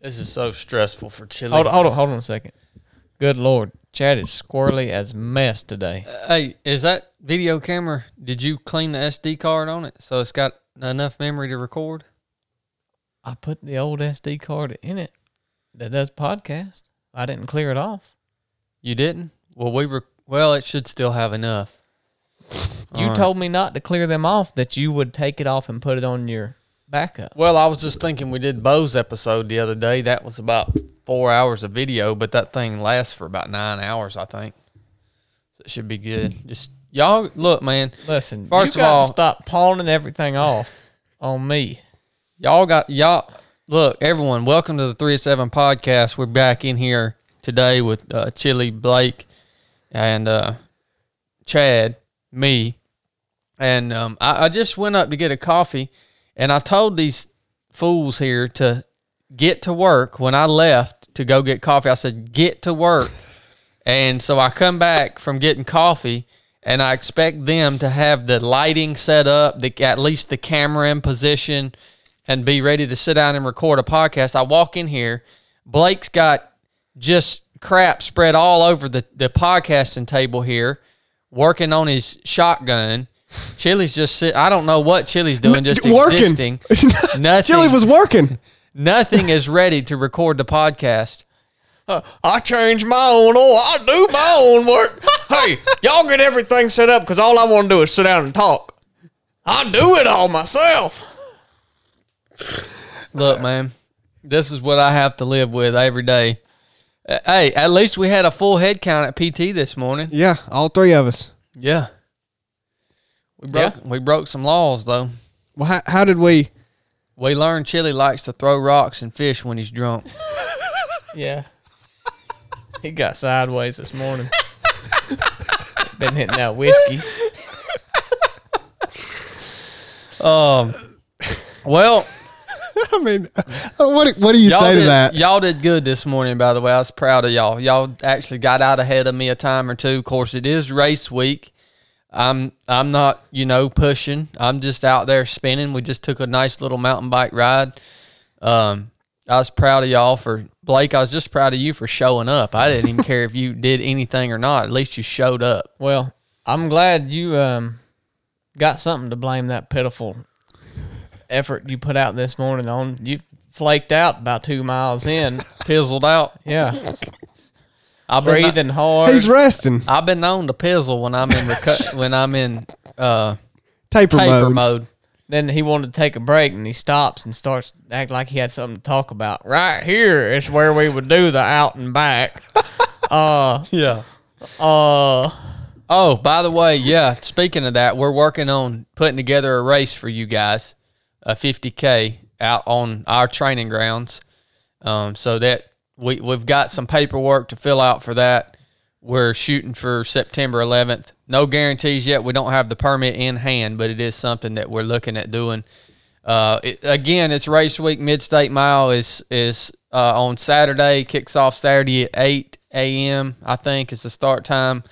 This is so stressful for Chili. Hold on a second. Good Lord. Chad is squirrely as mess today. Hey, is that video camera, did you clean the SD card on it so it's got enough memory to record? I put the old SD card in it that does podcast. I didn't clear it off. You didn't? Well, well, it should still have enough. You told me not to clear them off, that you would take it off and put it on your backup. Well, I was just thinking, we did Bo's episode the other day. That was about 4 hours of video, but that thing lasts for about 9 hours, I think. So it should be good. Just y'all look, man. Listen, first of all, stop pawning everything off on me. Y'all look, everyone, welcome to the 3-7 podcast. We're back in here today with Chili, Blake, and Chad, me. And I just went up to get a coffee, and I told these fools here to get to work. When I left to go get coffee, I said, get to work. And so I come back from getting coffee, and I expect them to have the lighting set up, at least the camera in position, and be ready to sit down and record a podcast. I walk in here. Blake's got just crap spread all over the podcasting table here, working on his shotgun. Chili's just sitting. I don't know what Chili's doing, just working. Existing. Nothing. Chili was working. Nothing is ready to record the podcast. I change my own oil. I do my own work. Hey, y'all get everything set up, because all I want to do is sit down and talk. I do it all myself. Look, man, this is what I have to live with every day. Hey, at least we had a full head count at PT this morning. Yeah, all three of us. Yeah. We broke some laws, though. Well, how did we? We learned Chili likes to throw rocks and fish when he's drunk. Yeah. He got sideways this morning. Been hitting that whiskey. Well, I mean, what do you say to that? Y'all did good this morning, by the way. I was proud of y'all. Y'all actually got out ahead of me a time or two. Of course, it is race week. I'm not, pushing. I'm just out there spinning. We just took a nice little mountain bike ride. I was proud of y'all for Blake. I was just proud of you for showing up. I didn't even care if you did anything or not. At least you showed up. Well, I'm glad you got something to blame that pitiful effort you put out this morning on. You flaked out about 2 miles in. Pizzled out. Yeah. I'm breathing hard. He's resting. I've been known to pizzle when I'm in taper mode. Then he wanted to take a break, and he stops and starts to act like he had something to talk about. Right here is where we would do the out and back. Yeah. Oh, by the way, yeah, speaking of that, we're working on putting together a race for you guys, a 50K out on our training grounds. So that we've got some paperwork to fill out for that. We're shooting for September 11th. No guarantees yet. We don't have the permit in hand, but it is something that we're looking at doing. Again, it's race week. Midstate Mile is on Saturday. Kicks off Saturday at 8 a.m., I think, is the start time.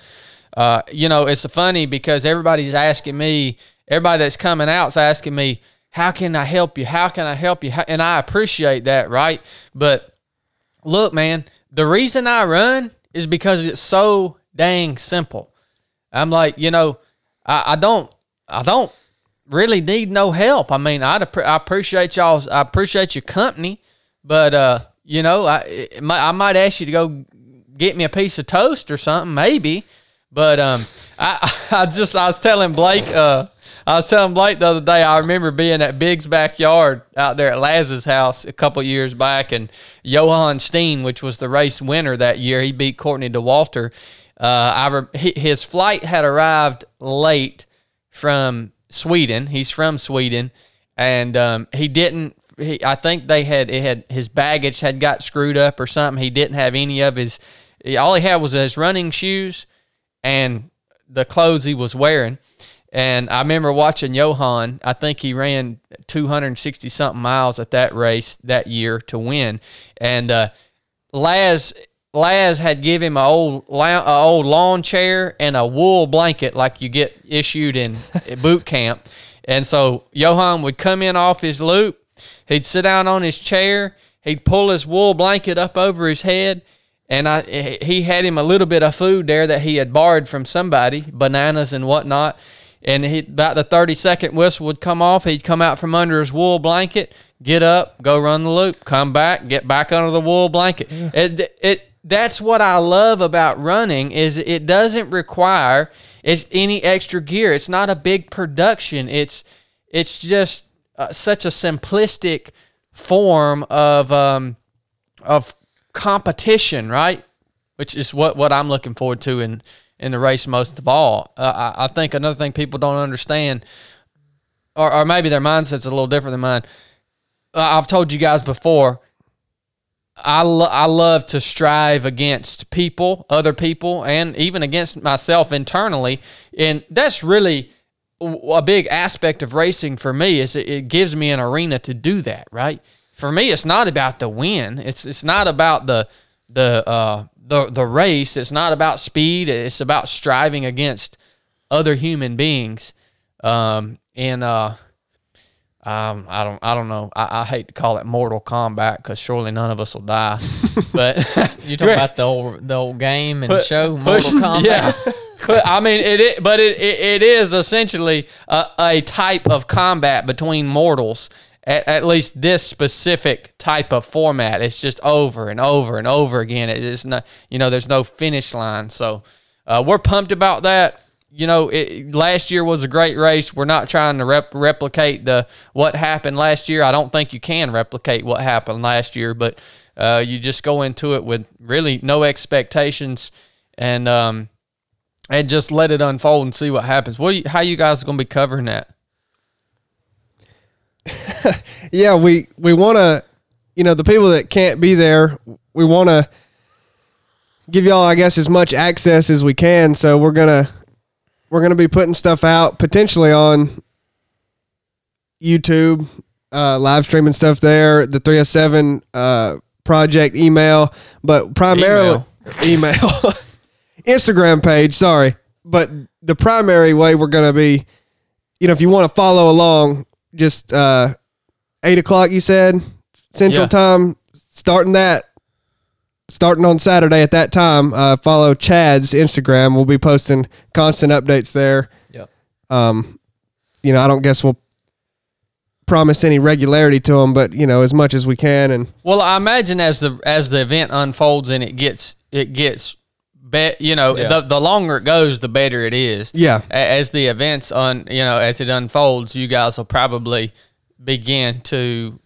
It's funny because everybody's asking me, everybody that's coming out is asking me, how can I help you? How can I help you? And I appreciate that, right? But look, man, the reason I run is because it's so dang simple. I'm like, I don't really need no help. I mean, I appreciate y'all. I appreciate your company, but I might ask you to go get me a piece of toast or something, maybe. But I was telling Blake. I was telling Blake the other day, I remember being at Big's backyard out there at Laz's house a couple years back, and Johan Steen, which was the race winner that year, he beat Courtney DeWalter. His flight had arrived late from Sweden. He's from Sweden, and he didn't. I think his baggage had got screwed up or something. He didn't have any of his. All he had was his running shoes and the clothes he was wearing. And I remember watching Johan. I think he ran 260-something miles at that race that year to win. And Laz had given him an old lawn chair and a wool blanket like you get issued in boot camp. And so Johan would come in off his loop. He'd sit down on his chair. He'd pull his wool blanket up over his head, and he had him a little bit of food there that he had borrowed from somebody, bananas and whatnot. And about the 30-second whistle would come off. He'd come out from under his wool blanket, get up, go run the loop, come back, get back under the wool blanket. Yeah. That's what I love about running is it doesn't require any extra gear. It's not a big production. It's just such a simplistic form of competition, right? Which is what I'm looking forward to in the race most of all. I think another thing people don't understand, or maybe their mindset's a little different than mine. I've told you guys before, I love to strive against people, other people, and even against myself internally. And that's really a big aspect of racing for me is it gives me an arena to do that, right? For me, it's not about the win. It's not about the race. It's not about speed. It's about striving against other human beings. I don't know. I hate to call it Mortal Kombat because surely none of us will die. But you talking about the old game and show Mortal Kombat? Yeah, it is essentially a type of combat between mortals. At least this specific type of format, it's just over and over and over again. It's not, there's no finish line. So we're pumped about that. Last year was a great race. We're not trying to replicate what happened last year. I don't think you can replicate what happened last year, but you just go into it with really no expectations and just let it unfold and see what happens. How you guys going to be covering that? Yeah, we want to, the people that can't be there, we want to give y'all, I guess, as much access as we can. So we're gonna be putting stuff out potentially on YouTube, live streaming stuff there, the 307 project email, but primarily email. Instagram page. Sorry, but the primary way we're gonna be, if you want to follow along. Just 8 o'clock, you said, Central Time. Starting on Saturday at that time. Follow Chad's Instagram. We'll be posting constant updates there. Yeah. I don't guess we'll promise any regularity to them, but as much as we can. And well, I imagine as the event unfolds and it gets. The longer it goes, the better it is. Yeah. As the events as it unfolds, you guys will probably begin to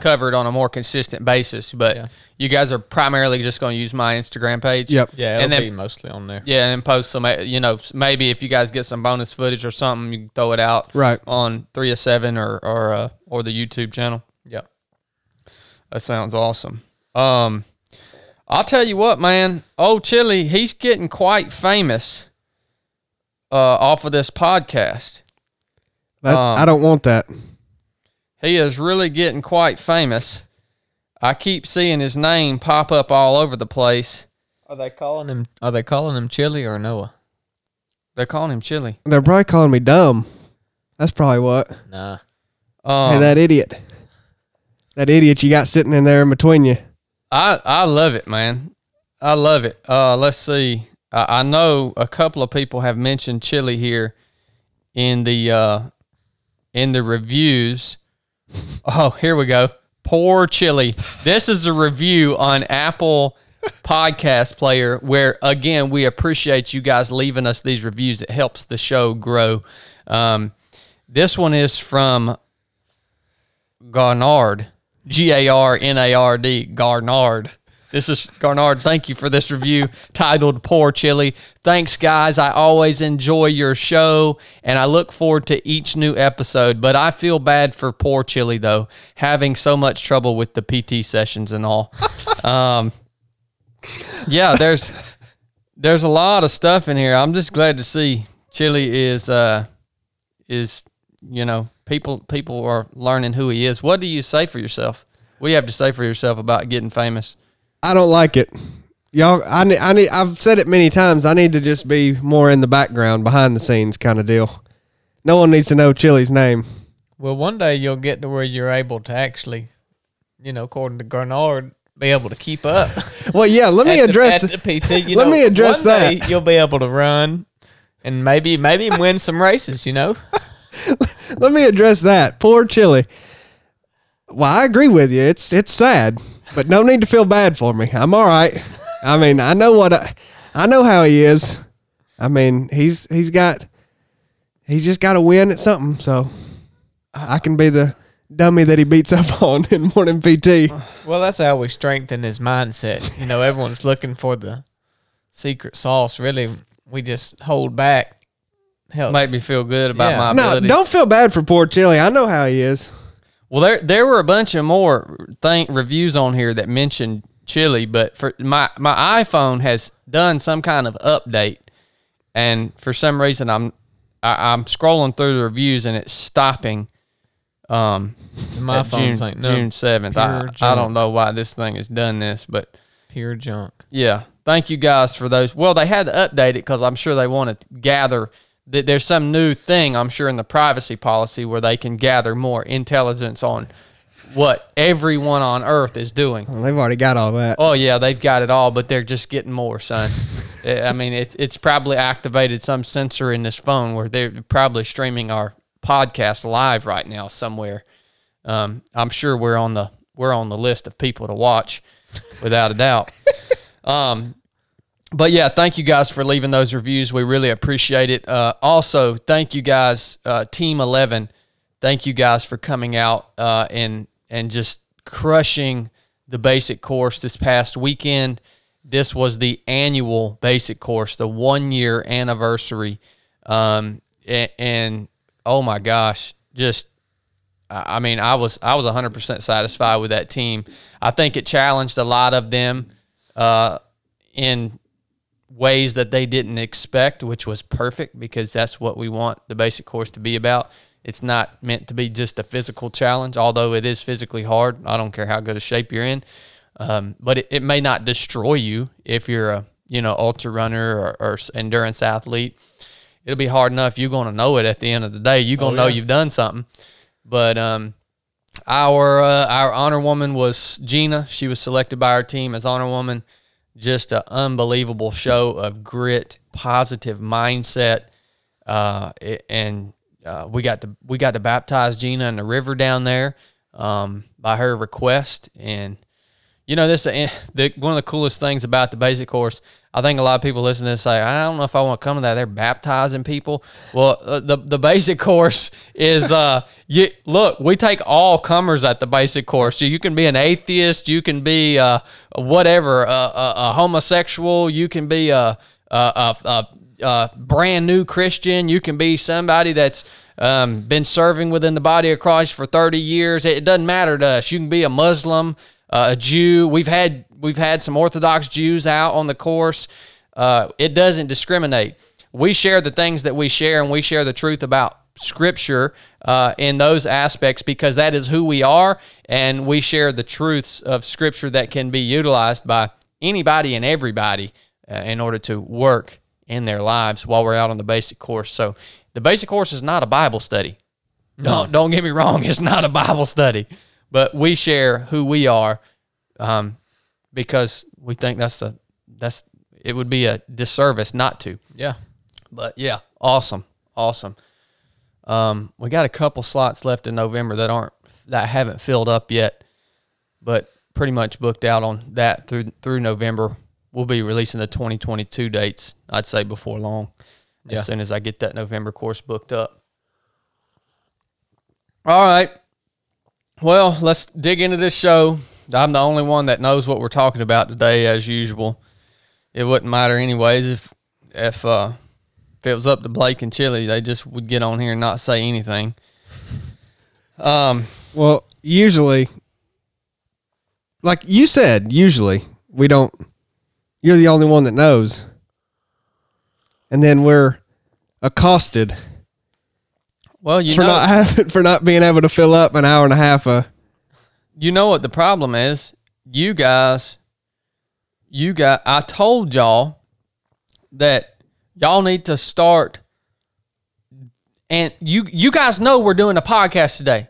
cover it on a more consistent basis. But you guys are primarily just going to use my Instagram page. Yep. Yeah, it'll be mostly on there. Yeah, and post some. Maybe if you guys get some bonus footage or something, you can throw it out right on 307 or the YouTube channel. Yep. That sounds awesome. I'll tell you what, man. Old Chili, he's getting quite famous off of this podcast. I don't want that. He is really getting quite famous. I keep seeing his name pop up all over the place. Are they calling him Chili or Noah? They're calling him Chili. They're probably calling me dumb. That's probably what. Nah. Hey, that idiot. That idiot you got sitting in there in between you. I love it, man. I love it. Let's see. I know a couple of people have mentioned Chili here in the reviews. Oh, here we go. Poor Chili. This is a review on Apple Podcast Player where, again, we appreciate you guys leaving us these reviews. It helps the show grow. This one is from Garnard. Garnard, Garnard. This is Garnard. Thank you for this review titled Poor Chili. Thanks, guys. I always enjoy your show, and I look forward to each new episode, but I feel bad for Poor Chili, though, having so much trouble with the PT sessions and all. There's a lot of stuff in here. I'm just glad to see Chili is people are learning who he is. What do you say for yourself? What do you have to say for yourself about getting famous? I don't like it. Y'all, I've said it many times. I need to just be more in the background, behind the scenes kind of deal. No one needs to know Chili's name. Well, one day you'll get to where you're able to actually you know, according to Gernard, be able to keep up. Well, yeah, let me address that. Day you'll be able to run and maybe win some races, you know. Let me address that. Poor Chili. Well, I agree with you. It's sad, but no need to feel bad for me. I'm all right. I mean, I know how he is. I mean, he's just got to win at something, so I can be the dummy that he beats up on in morning PT. Well, that's how we strengthen his mindset. You know, everyone's looking for the secret sauce. Really, we just hold back. Help. Make me feel good about my ability. No, don't feel bad for poor Chili. I know how he is. Well, there were a bunch of more reviews on here that mentioned Chili, but for my iPhone has done some kind of update, and for some reason I'm scrolling through the reviews and it's stopping. My phone's like June 7th. I don't know why this thing has done this, but pure junk. Yeah, thank you guys for those. Well, they had to update it because I'm sure they want to gather. There's some new thing, I'm sure, in the privacy policy where they can gather more intelligence on what everyone on Earth is doing. Well, they've already got all that. Oh, yeah, they've got it all, but they're just getting more, son. I mean, it's probably activated some sensor in this phone where they're probably streaming our podcast live right now somewhere. I'm sure we're on the list of people to watch, without a doubt. But yeah, thank you guys for leaving those reviews. We really appreciate it. Also, thank you guys, Team 11. Thank you guys for coming out and just crushing the basic course this past weekend. This was the annual basic course, the 1 year anniversary, and oh my gosh, just. I mean, I was 100% satisfied with that team. I think it challenged a lot of them in ways that they didn't expect, which was perfect because that's what we want the basic course to be about. It's not meant to be just a physical challenge, although it is physically hard. I don't care how good a shape you're in, but it may not destroy you if you're a ultra runner or endurance athlete. It'll be hard enough. You're going to know it at the end of the day. You're going to know you've done something. But our honor woman was Gina. She was selected by our team as honor woman. Just an unbelievable show of grit, positive mindset, and we got to baptize Gina in the river down there by her request. And this one of the coolest things about the basic course. I think a lot of people listen to this say, I don't know if I want to come to that. They're baptizing people. Well, the basic course is, we take all comers at the basic course. So you can be an atheist. You can be a homosexual. You can be a brand new Christian. You can be somebody that's been serving within the body of Christ for 30 years. It doesn't matter to us. You can be a Muslim, a Jew. We've had some Orthodox Jews out on the course. It doesn't discriminate. We share the things that we share, and we share the truth about Scripture in those aspects because that is who we are, and we share the truths of Scripture that can be utilized by anybody and everybody in order to work in their lives while we're out on the basic course. So the basic course is not a Bible study. Don't get me wrong. It's not a Bible study, but we share who we are because we think it would be a disservice not to. Yeah. But yeah, awesome. We got a couple slots left in November that haven't filled up yet, but pretty much booked out on that through November. We'll be releasing the 2022 dates, I'd say, before long. Yeah. As soon as I get that November course booked up. All right. Well, let's dig into this show. I'm the only one that knows what we're talking about today, as usual. It wouldn't matter anyways if it was up to Blake and Chili, they just would get on here and not say anything. Well, usually, like you said, we don't. You're the only one that knows, and then we're accosted. Well, for not being able to fill up an hour and a half of. You know what the problem is? You guys, I told y'all that y'all need to start, and you guys know we're doing a podcast today.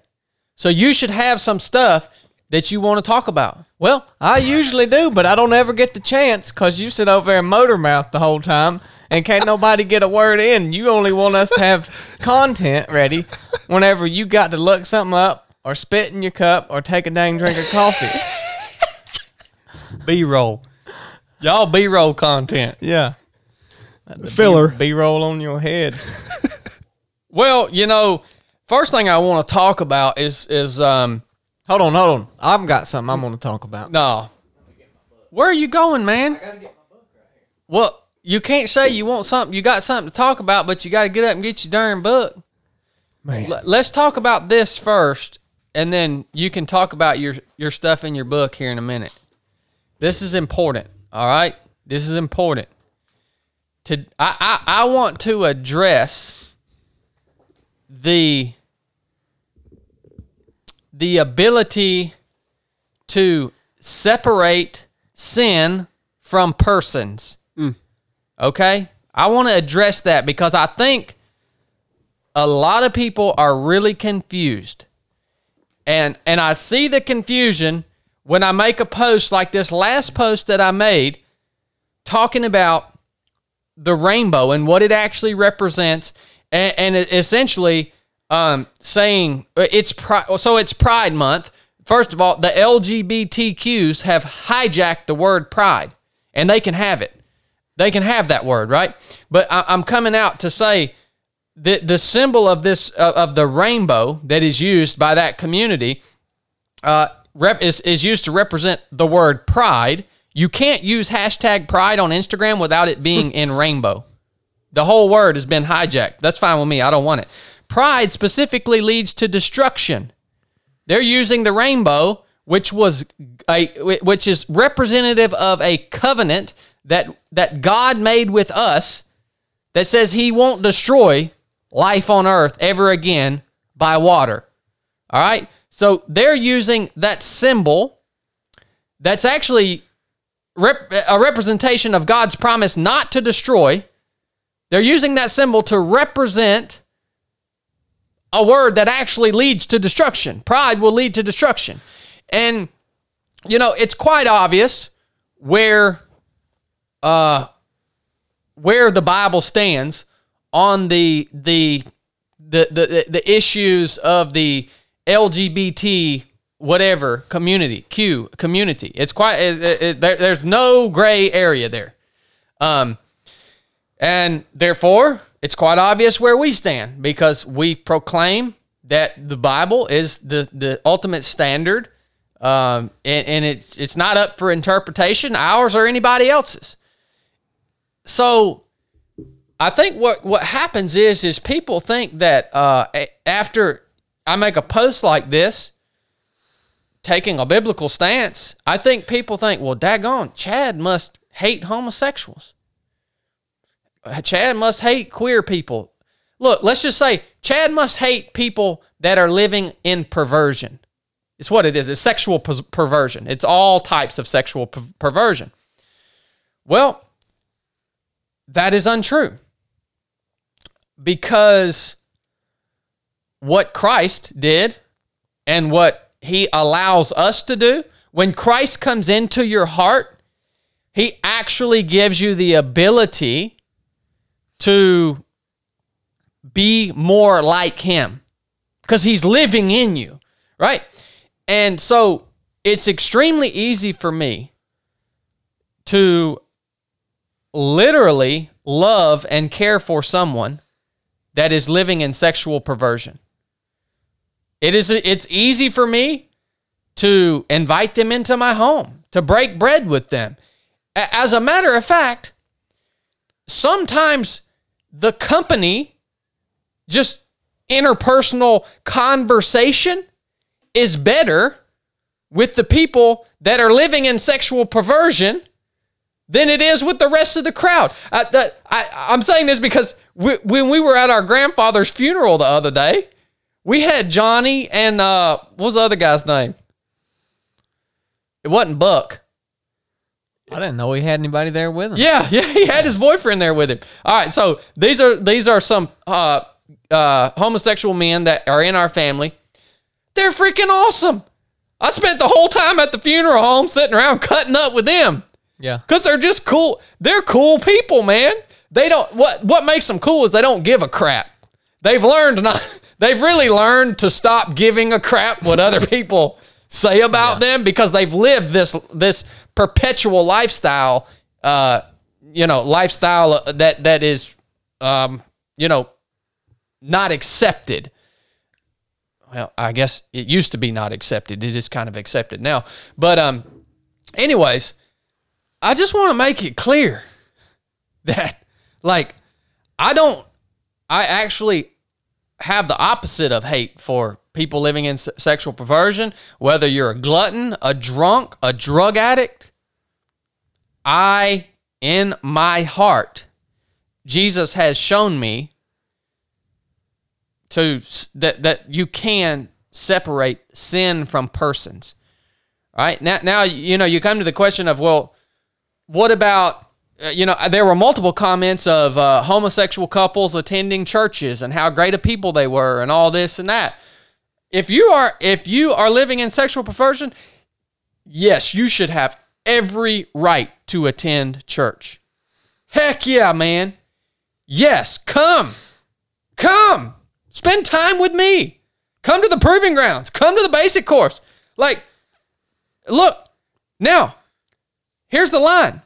So you should have some stuff that you want to talk about? Well, I usually do, but I don't ever get the chance because you sit over there and motor mouth the whole time and can't nobody get a word in. You only want us to have content ready whenever you got to look something up or spit in your cup or take a dang drink of coffee. B-roll. Y'all B-roll content. Yeah. Filler. B-roll on your head. Well, you know, first thing I want to talk about is Hold on. I've got something I'm going to talk about. No. Where are you going, man? I got to get my book right here. Well, you can't say you want something. You got something to talk about, but you got to get up and get your darn book. Man. Let's talk about this first, and then you can talk about your stuff in your book here in a minute. This is important, all right? This is important. I want to address the ability to separate sin from persons. Mm. Okay? I want to address that because I think a lot of people are really confused. And I see the confusion when I make a post like this last post that I made talking about the rainbow and what it actually represents, and essentially saying it's Pride Month. First of all, the LGBTQs have hijacked the word pride, and they can have it. They can have that word, right? But I'm coming out to say that the symbol of this of the rainbow that is used by that community is used to represent the word pride. You can't use hashtag pride on Instagram without it being in rainbow. The whole word has been hijacked. That's fine with me. I don't want it. Pride specifically leads to destruction. They're using the rainbow, which is representative of a covenant that God made with us that says he won't destroy life on earth ever again by water. All right? So they're using that symbol that's actually a representation of God's promise not to destroy. They're using that symbol to represent a word that actually leads to destruction. Pride will lead to destruction. And, you know, it's quite obvious where the Bible stands on the issues of the LGBT whatever community, Q community. It's quite, there's no gray area there. And therefore, it's quite obvious where we stand because we proclaim that the Bible is the ultimate standard. And it's not up for interpretation, ours or anybody else's. So I think what happens is people think that after I make a post like this, taking a biblical stance, I think people think, well, daggone, Chad must hate homosexuals. Chad must hate queer people. Look, let's just say Chad must hate people that are living in perversion. It's what it is. It's sexual perversion. It's all types of sexual perversion. Well, that is untrue because what Christ did and what he allows us to do, when Christ comes into your heart, he actually gives you the ability to be more like him because he's living in you, right? And so it's extremely easy for me to literally love and care for someone that is living in sexual perversion. It's easy for me to invite them into my home, to break bread with them. As a matter of fact, sometimes the company, just interpersonal conversation, is better with the people that are living in sexual perversion than it is with the rest of the crowd. I'm saying this because when we were at our grandfather's funeral the other day, we had Johnny and, what was the other guy's name? It wasn't Buck. I didn't know he had anybody there with him. Yeah, he had his boyfriend there with him. All right, so these are some homosexual men that are in our family. They're freaking awesome. I spent the whole time at the funeral home sitting around cutting up with them. Yeah. Because they're just cool. They're cool people, man. They don't, what makes them cool is they don't give a crap. They've really learned to stop giving a crap what other people say about them, because they've lived this perpetual lifestyle, lifestyle that is, not accepted. Well, I guess it used to be not accepted. It is kind of accepted now. But anyways, I just want to make it clear that, like, I actually have the opposite of hate for people living in sexual perversion, whether you're a glutton, a drunk, a drug addict. In my heart, Jesus has shown me that you can separate sin from persons. All right? Now you come to the question of, well, what about, there were multiple comments of homosexual couples attending churches and how great a people they were and all this and that. If you are living in sexual perversion, yes, you should have every right to attend church. Heck yeah, man. Yes, come. Spend time with me. Come to the Proving Grounds. Come to the basic course. Like, look, now, here's the line.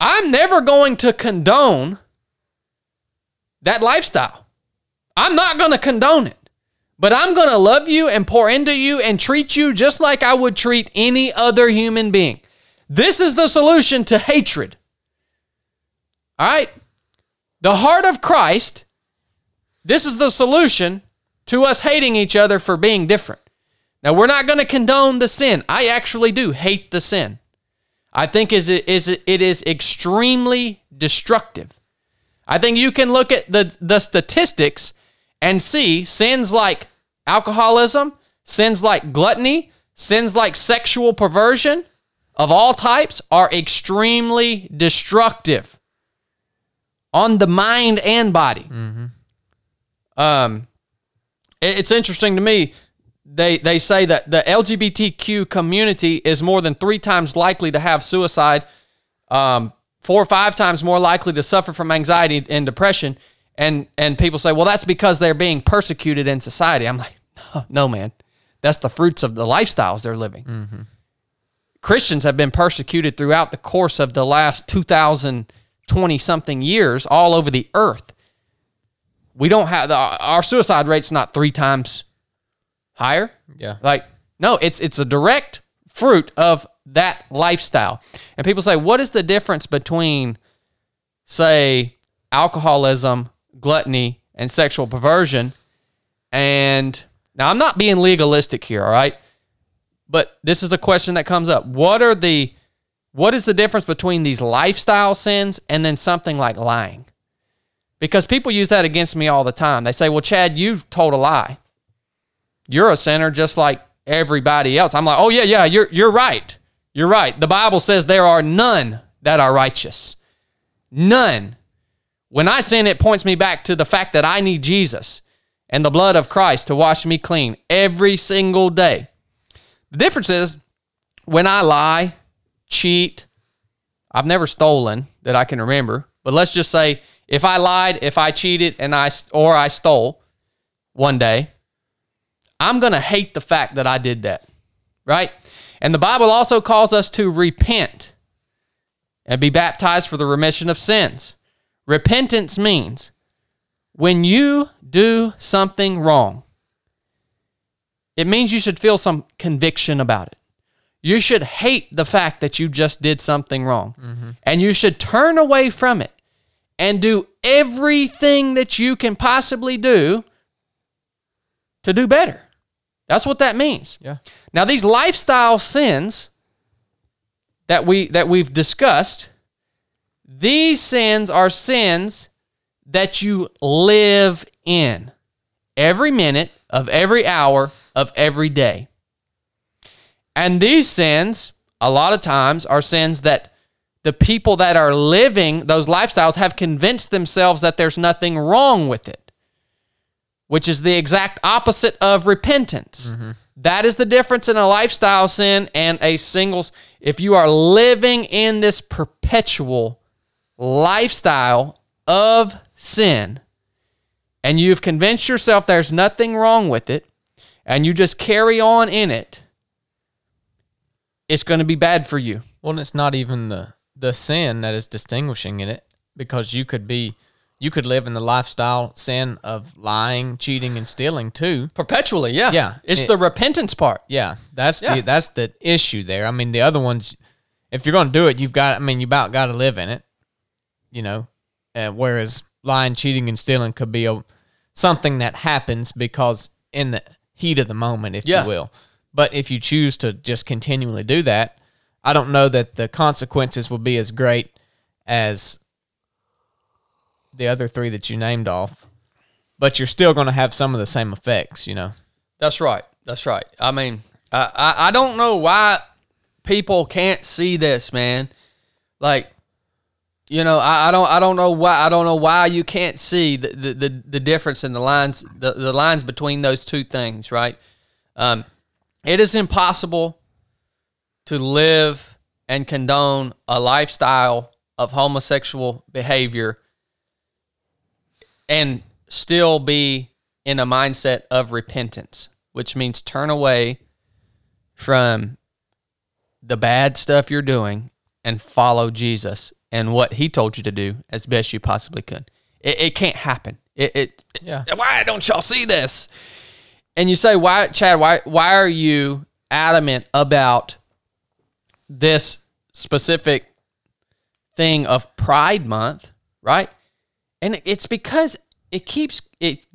I'm never going to condone that lifestyle. I'm not going to condone it. But I'm going to love you and pour into you and treat you just like I would treat any other human being. This is the solution to hatred. All right? The heart of Christ, this is the solution to us hating each other for being different. Now, we're not going to condone the sin. I actually do hate the sin. I think it is extremely destructive. I think you can look at the statistics and see sins like alcoholism, sins like gluttony, sins like sexual perversion of all types are extremely destructive on the mind and body. Mm-hmm. It's interesting to me. They say that the LGBTQ community is more than 3 times likely to have suicide, 4 or 5 times more likely to suffer from anxiety and depression. And people say, well, that's because they're being persecuted in society. I'm like, no, man. That's the fruits of the lifestyles they're living. Mm-hmm. Christians have been persecuted throughout the course of the last 2,020-something years all over the earth. We don't have... Our suicide rate's not 3 times higher. Yeah. Like, no, it's a direct fruit of that lifestyle. And people say, what is the difference between, say, alcoholism, gluttony, and sexual perversion? And now I'm not being legalistic here, all right? But this is a question that comes up. What is the difference between these lifestyle sins and then something like lying? Because people use that against me all the time. They say, well, Chad, you told a lie. You're a sinner just like everybody else. I'm like, oh, yeah, you're right. You're right. The Bible says there are none that are righteous. None. When I sin, it points me back to the fact that I need Jesus and the blood of Christ to wash me clean every single day. The difference is when I lie, cheat, I've never stolen that I can remember, but let's just say if I lied, if I cheated, or I stole one day, I'm going to hate the fact that I did that, right? And the Bible also calls us to repent and be baptized for the remission of sins. Repentance means when you do something wrong, it means you should feel some conviction about it. You should hate the fact that you just did something wrong. Mm-hmm. And you should turn away from it and do everything that you can possibly do to do better. That's what that means. Yeah. Now, these lifestyle sins that we've discussed, these sins are sins that you live in every minute of every hour of every day. And these sins, a lot of times, are sins that the people that are living those lifestyles have convinced themselves that there's nothing wrong with it, which is the exact opposite of repentance. Mm-hmm. That is the difference in a lifestyle sin and a singles. If you are living in this perpetual lifestyle of sin and you've convinced yourself there's nothing wrong with it and you just carry on in it, it's going to be bad for you. Well, and it's not even the sin that is distinguishing in it, because you could live in the lifestyle sin of lying, cheating, and stealing too. Perpetually, yeah. Yeah. It's the repentance part. Yeah. That's the issue there. I mean, the other ones, if you're going to do it, you about got to live in it, you know, whereas lying, cheating, and stealing could be something that happens because in the heat of the moment, if you will. But if you choose to just continually do that, I don't know that the consequences will be as great as the other three that you named off, but you're still going to have some of the same effects, you know? That's right. That's right. I mean, I don't know why people can't see this, man. Like, you know, I don't know why you can't see the difference in the lines between those two things, right? It is impossible to live and condone a lifestyle of homosexual behavior and still be in a mindset of repentance, which means turn away from the bad stuff you're doing and follow Jesus and what he told you to do as best you possibly could. It can't happen. Why don't y'all see this? And you say, why, Chad, why are you adamant about this specific thing of Pride Month, right? And it's because it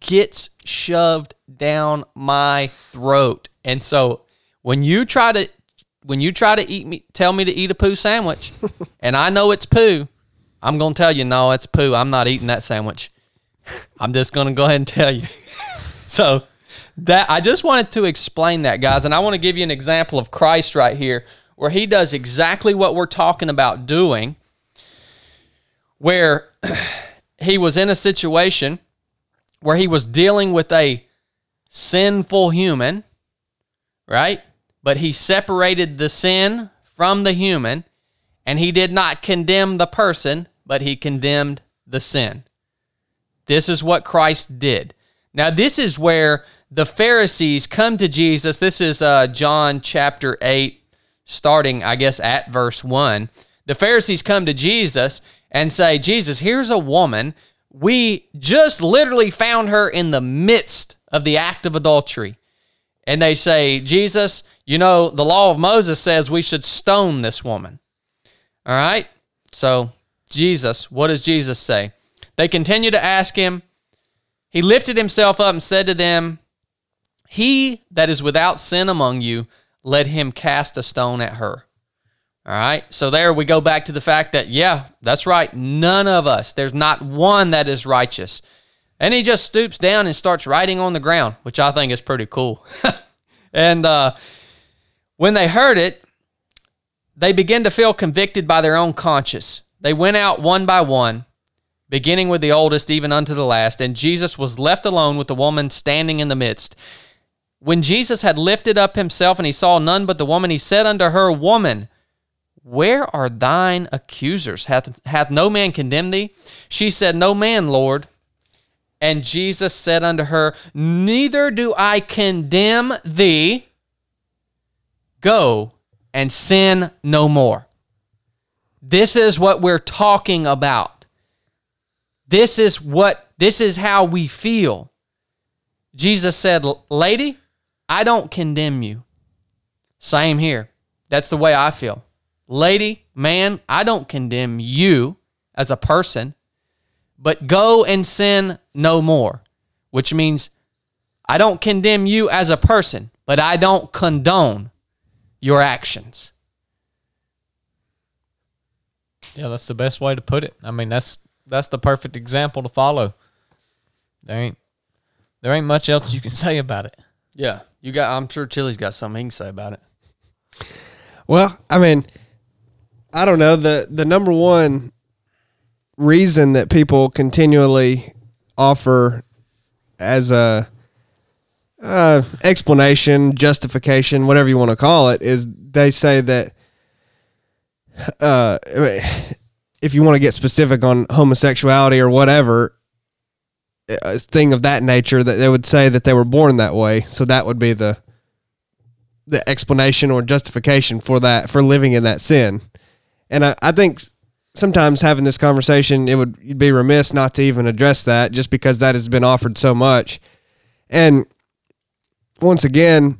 gets shoved down my throat. And so when you try to tell me to eat a poo sandwich, and I know it's poo, I'm gonna tell you, no, it's poo. I'm not eating that sandwich. I'm just gonna go ahead and tell you. So that I just wanted to explain that, guys, and I want to give you an example of Christ right here, where he does exactly what we're talking about doing, where he was in a situation where he was dealing with a sinful human, right? But he separated the sin from the human, and he did not condemn the person, but he condemned the sin. This is what Christ did. Now, this is where the Pharisees come to Jesus. This is John chapter 8, starting, I guess, at verse 1. The Pharisees come to Jesus and say, Jesus, here's a woman. We just literally found her in the midst of the act of adultery. And they say, Jesus, you know, the law of Moses says we should stone this woman. All right? So, Jesus, what does Jesus say? They continue to ask him. He lifted himself up and said to them, he that is without sin among you, let him cast a stone at her. All right, so there we go back to the fact that, yeah, that's right, none of us, there's not one that is righteous. And he just stoops down and starts writing on the ground, which I think is pretty cool. And when they heard it, they began to feel convicted by their own conscience. They went out one by one, beginning with the oldest, even unto the last, and Jesus was left alone with the woman standing in the midst. When Jesus had lifted up himself and he saw none but the woman, he said unto her, Woman, where are thine accusers? Hath no man condemned thee? She said, No man, Lord. And Jesus said unto her, Neither do I condemn thee. Go and sin no more. This is what we're talking about. This is how we feel. Jesus said, Lady, I don't condemn you. Same here. That's the way I feel. Lady, man, I don't condemn you as a person, but go and sin no more, which means I don't condemn you as a person, but I don't condone your actions. Yeah, that's the best way to put it. I mean, that's the perfect example to follow. There ain't much else you can say about it. Yeah, I'm sure Chili's got something he can say about it. Well, I mean, I don't know, the number one reason that people continually offer as a explanation, justification, whatever you want to call it, is they say that if you want to get specific on homosexuality or whatever, a thing of that nature, that they would say that they were born that way. So that would be the explanation or justification for that, for living in that sin. And I think sometimes having this conversation, it would be remiss not to even address that, just because that has been offered so much. And once again,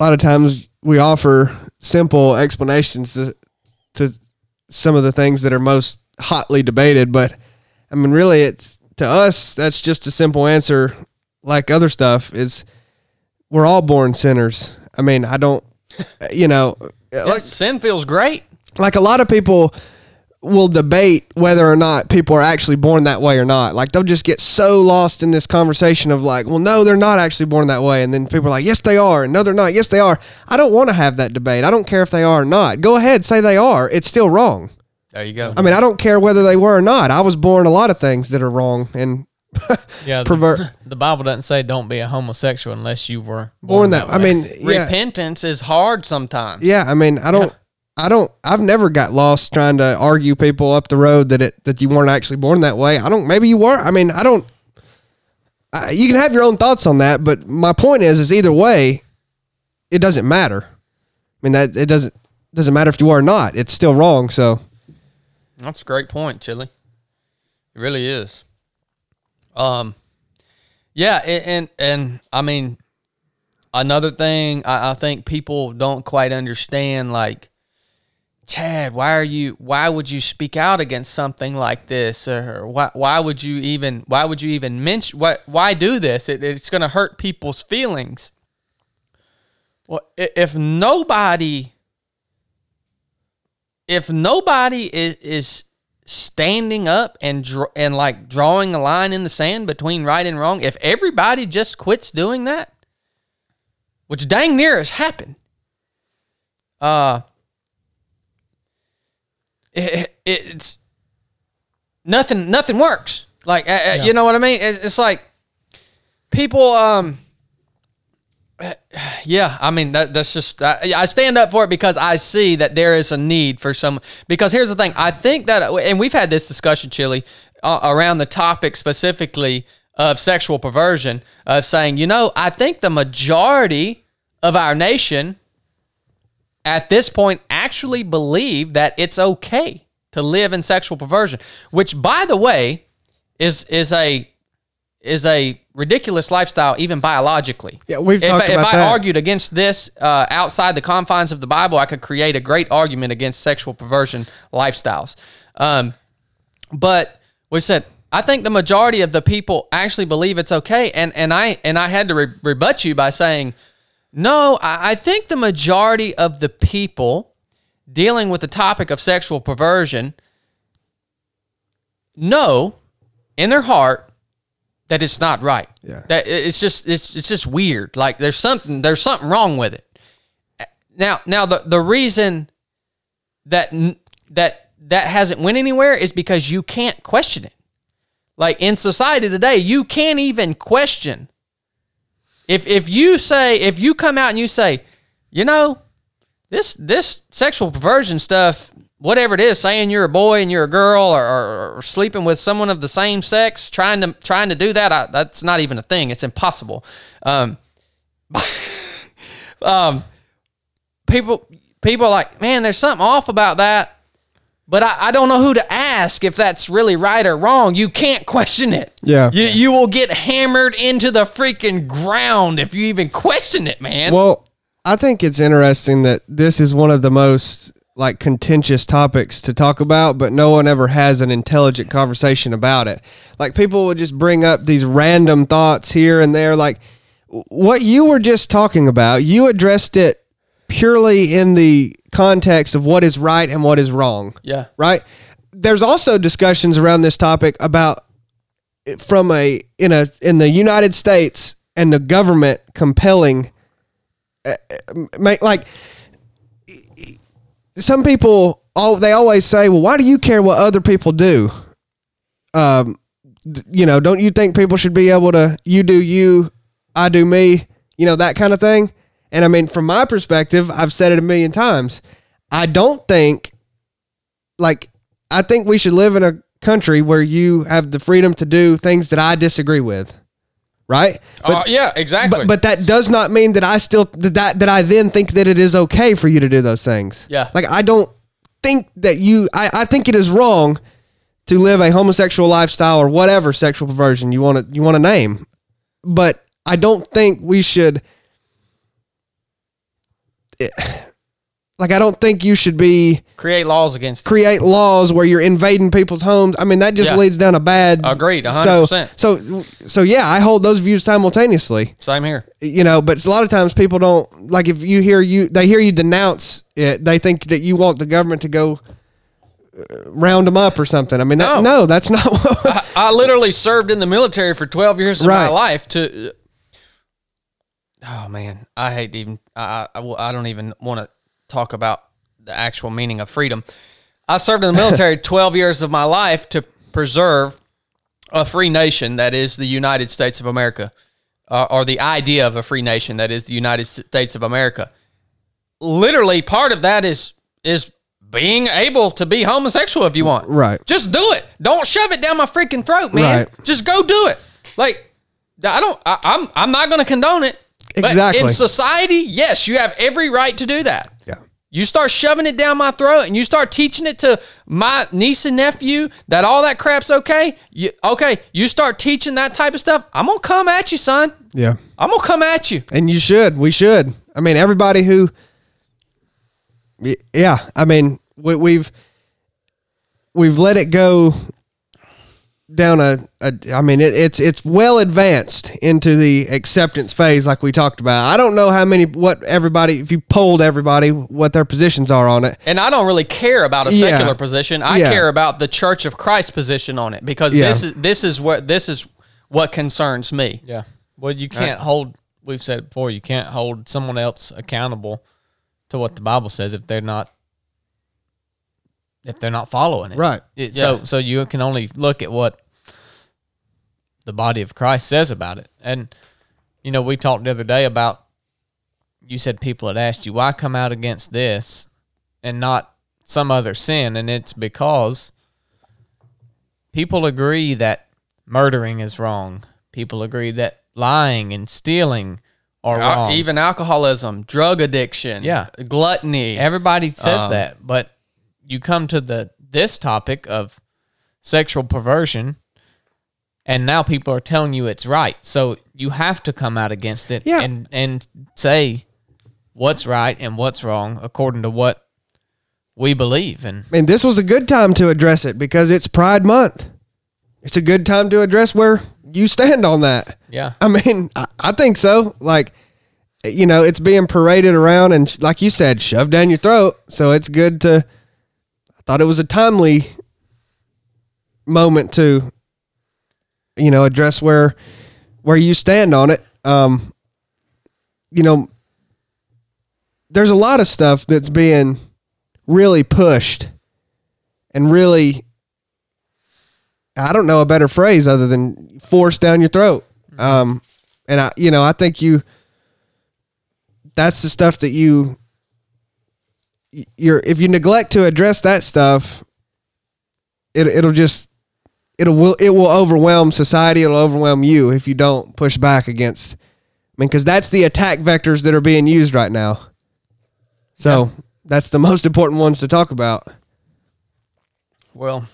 a lot of times we offer simple explanations to some of the things that are most hotly debated. But I mean, really, it's to us, that's just a simple answer. Like other stuff, is we're all born sinners. I mean, I don't, you know, like sin feels great. Like a lot of people will debate whether or not people are actually born that way or not. Like they'll just get so lost in this conversation of like, well, no, they're not actually born that way. And then people are like, yes, they are. And no, they're not. Yes, they are. I don't want to have that debate. I don't care if they are or not. Go ahead, say they are. It's still wrong. There you go. I mean, I don't care whether they were or not. I was born a lot of things that are wrong and yeah, the Bible doesn't say don't be a homosexual unless you were born that way. I mean, yeah. Repentance is hard sometimes. Yeah, I mean, I've never got lost trying to argue people up the road that you weren't actually born that way. I don't, maybe you were. I mean, you can have your own thoughts on that, but my point is either way, it doesn't matter. I mean, that it doesn't matter if you are or not. It's still wrong, so. That's a great point, Chili. It really is. Yeah, and I mean, another thing I think people don't quite understand, like, Chad, why would you speak out against something like this, or why would you even mention, why do this? It's going to hurt people's feelings. Well, if nobody is standing up and like drawing a line in the sand between right and wrong, if everybody just quits doing that, which dang near has happened, it's nothing works. Like, yeah. You know what I mean? It's like people, yeah, I mean, that's just, I stand up for it because I see that there is a need for some, because here's the thing, I think that, and we've had this discussion, Chili, around the topic specifically of sexual perversion, of saying, you know, I think the majority of our nation at this point actually believe that it's okay to live in sexual perversion, which, by the way, is a ridiculous lifestyle, even biologically. Yeah, if I argued against this outside the confines of the Bible, I could create a great argument against sexual perversion lifestyles. But we said, I think the majority of the people actually believe it's okay, and I had to rebut you by saying, no, I think the majority of the people dealing with the topic of sexual perversion know in their heart that it's not right. Yeah. That it's just weird. Like there's something wrong with it. Now the reason that hasn't went anywhere is because you can't question it. Like in society today, you can't even question. If you come out and you say, you know, this sexual perversion stuff, whatever it is, saying you're a boy and you're a girl, or sleeping with someone of the same sex, trying to do that, that's not even a thing. It's impossible. People are like, man, there's something off about that, but I don't know who to ask if that's really right or wrong. You can't question it. Yeah, you will get hammered into the freaking ground if you even question it, man. Well, I think it's interesting that this is one of the most like contentious topics to talk about, but no one ever has an intelligent conversation about it. Like people would just bring up these random thoughts here and there. Like what you were just talking about, you addressed it purely in the context of what is right and what is wrong. Yeah. Right. There's also discussions around this topic about in the United States and the government compelling, like, some people, they always say, well, why do you care what other people do? You know, don't you think people should be able to, you do you, I do me? you know, that kind of thing. And I mean, from my perspective, I've said it a million times. I don't think, like, I think we should live in a country where you have the freedom to do things that I disagree with. Right? But, yeah, exactly. But that does not mean that I still, that I then think that it is okay for you to do those things. Yeah. Like, I don't think that you, I think it is wrong to live a homosexual lifestyle or whatever sexual perversion you want to name. But I don't think we should, like, I don't think you should be... Create laws where you're invading people's homes. I mean, that just leads down a bad... Agreed, 100%. So yeah, I hold those views simultaneously. Same here. You know, but it's a lot of times people don't... Like, if you hear you... They hear you denounce it, they think that you want the government to go round them up or something. I mean, no, that's not what... I literally served in the military for 12 years of my life to... Oh, man. I hate to even... I don't even want to talk about the actual meaning of freedom. I served in the military 12 years of my life to preserve a free nation that is the United States of America, or the idea of a free nation that is the United States of America. Literally, part of that is being able to be homosexual if you want. Right. Just do it. Don't shove it down my freaking throat, man. Right. Just go do it. Like, I'm not going to condone it. Exactly. But in society, yes, you have every right to do that. Yeah. You start shoving it down my throat and you start teaching it to my niece and nephew that all that crap's okay. You start teaching that type of stuff, I'm going to come at you, son. Yeah. I'm going to come at you. And you should. We should. I mean, everybody who... Yeah. I mean, we've let it go down it's well advanced into the acceptance phase, like we talked about. I don't know if you polled everybody, what their positions are on it. And I don't really care about a secular position. I care about the Church of Christ position on it, because this is what concerns me. Yeah. Well, you can't hold, we've said it before, you can't hold someone else accountable to what the Bible says if they're not following it. Right. So you can only look at what the body of Christ says about it. And, you know, we talked the other day about, you said people had asked you, why come out against this and not some other sin? And it's because people agree that murdering is wrong. People agree that lying and stealing are wrong. Even alcoholism, drug addiction, gluttony. Everybody says that, but you come to this topic of sexual perversion, and now people are telling you it's right. So you have to come out against it and say what's right and what's wrong according to what we believe. And this was a good time to address it because it's Pride Month. It's a good time to address where you stand on that. Yeah. I mean, I think so. Like, you know, it's being paraded around and, like you said, shoved down your throat. So it's good to... Thought it was a timely moment to, you know, address where you stand on it. You know, there's a lot of stuff that's being really pushed and really, I don't know a better phrase other than forced down your throat. And I think that's the stuff that if you neglect to address that stuff, it will overwhelm society. It'll overwhelm you if you don't push back against. I mean, because that's the attack vectors that are being used right now. So that's the most important ones to talk about. Well,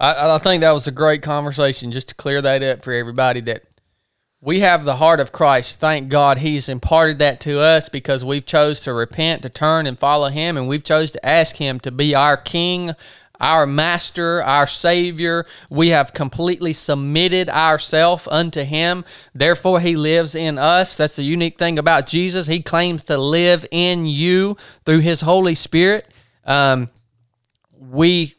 I think that was a great conversation, just to clear that up for everybody, that we have the heart of Christ. Thank God He's imparted that to us because we've chose to repent, to turn and follow Him, and we've chose to ask Him to be our King, our Master, our Savior. We have completely submitted ourselves unto Him. Therefore, He lives in us. That's the unique thing about Jesus. He claims to live in you through His Holy Spirit. We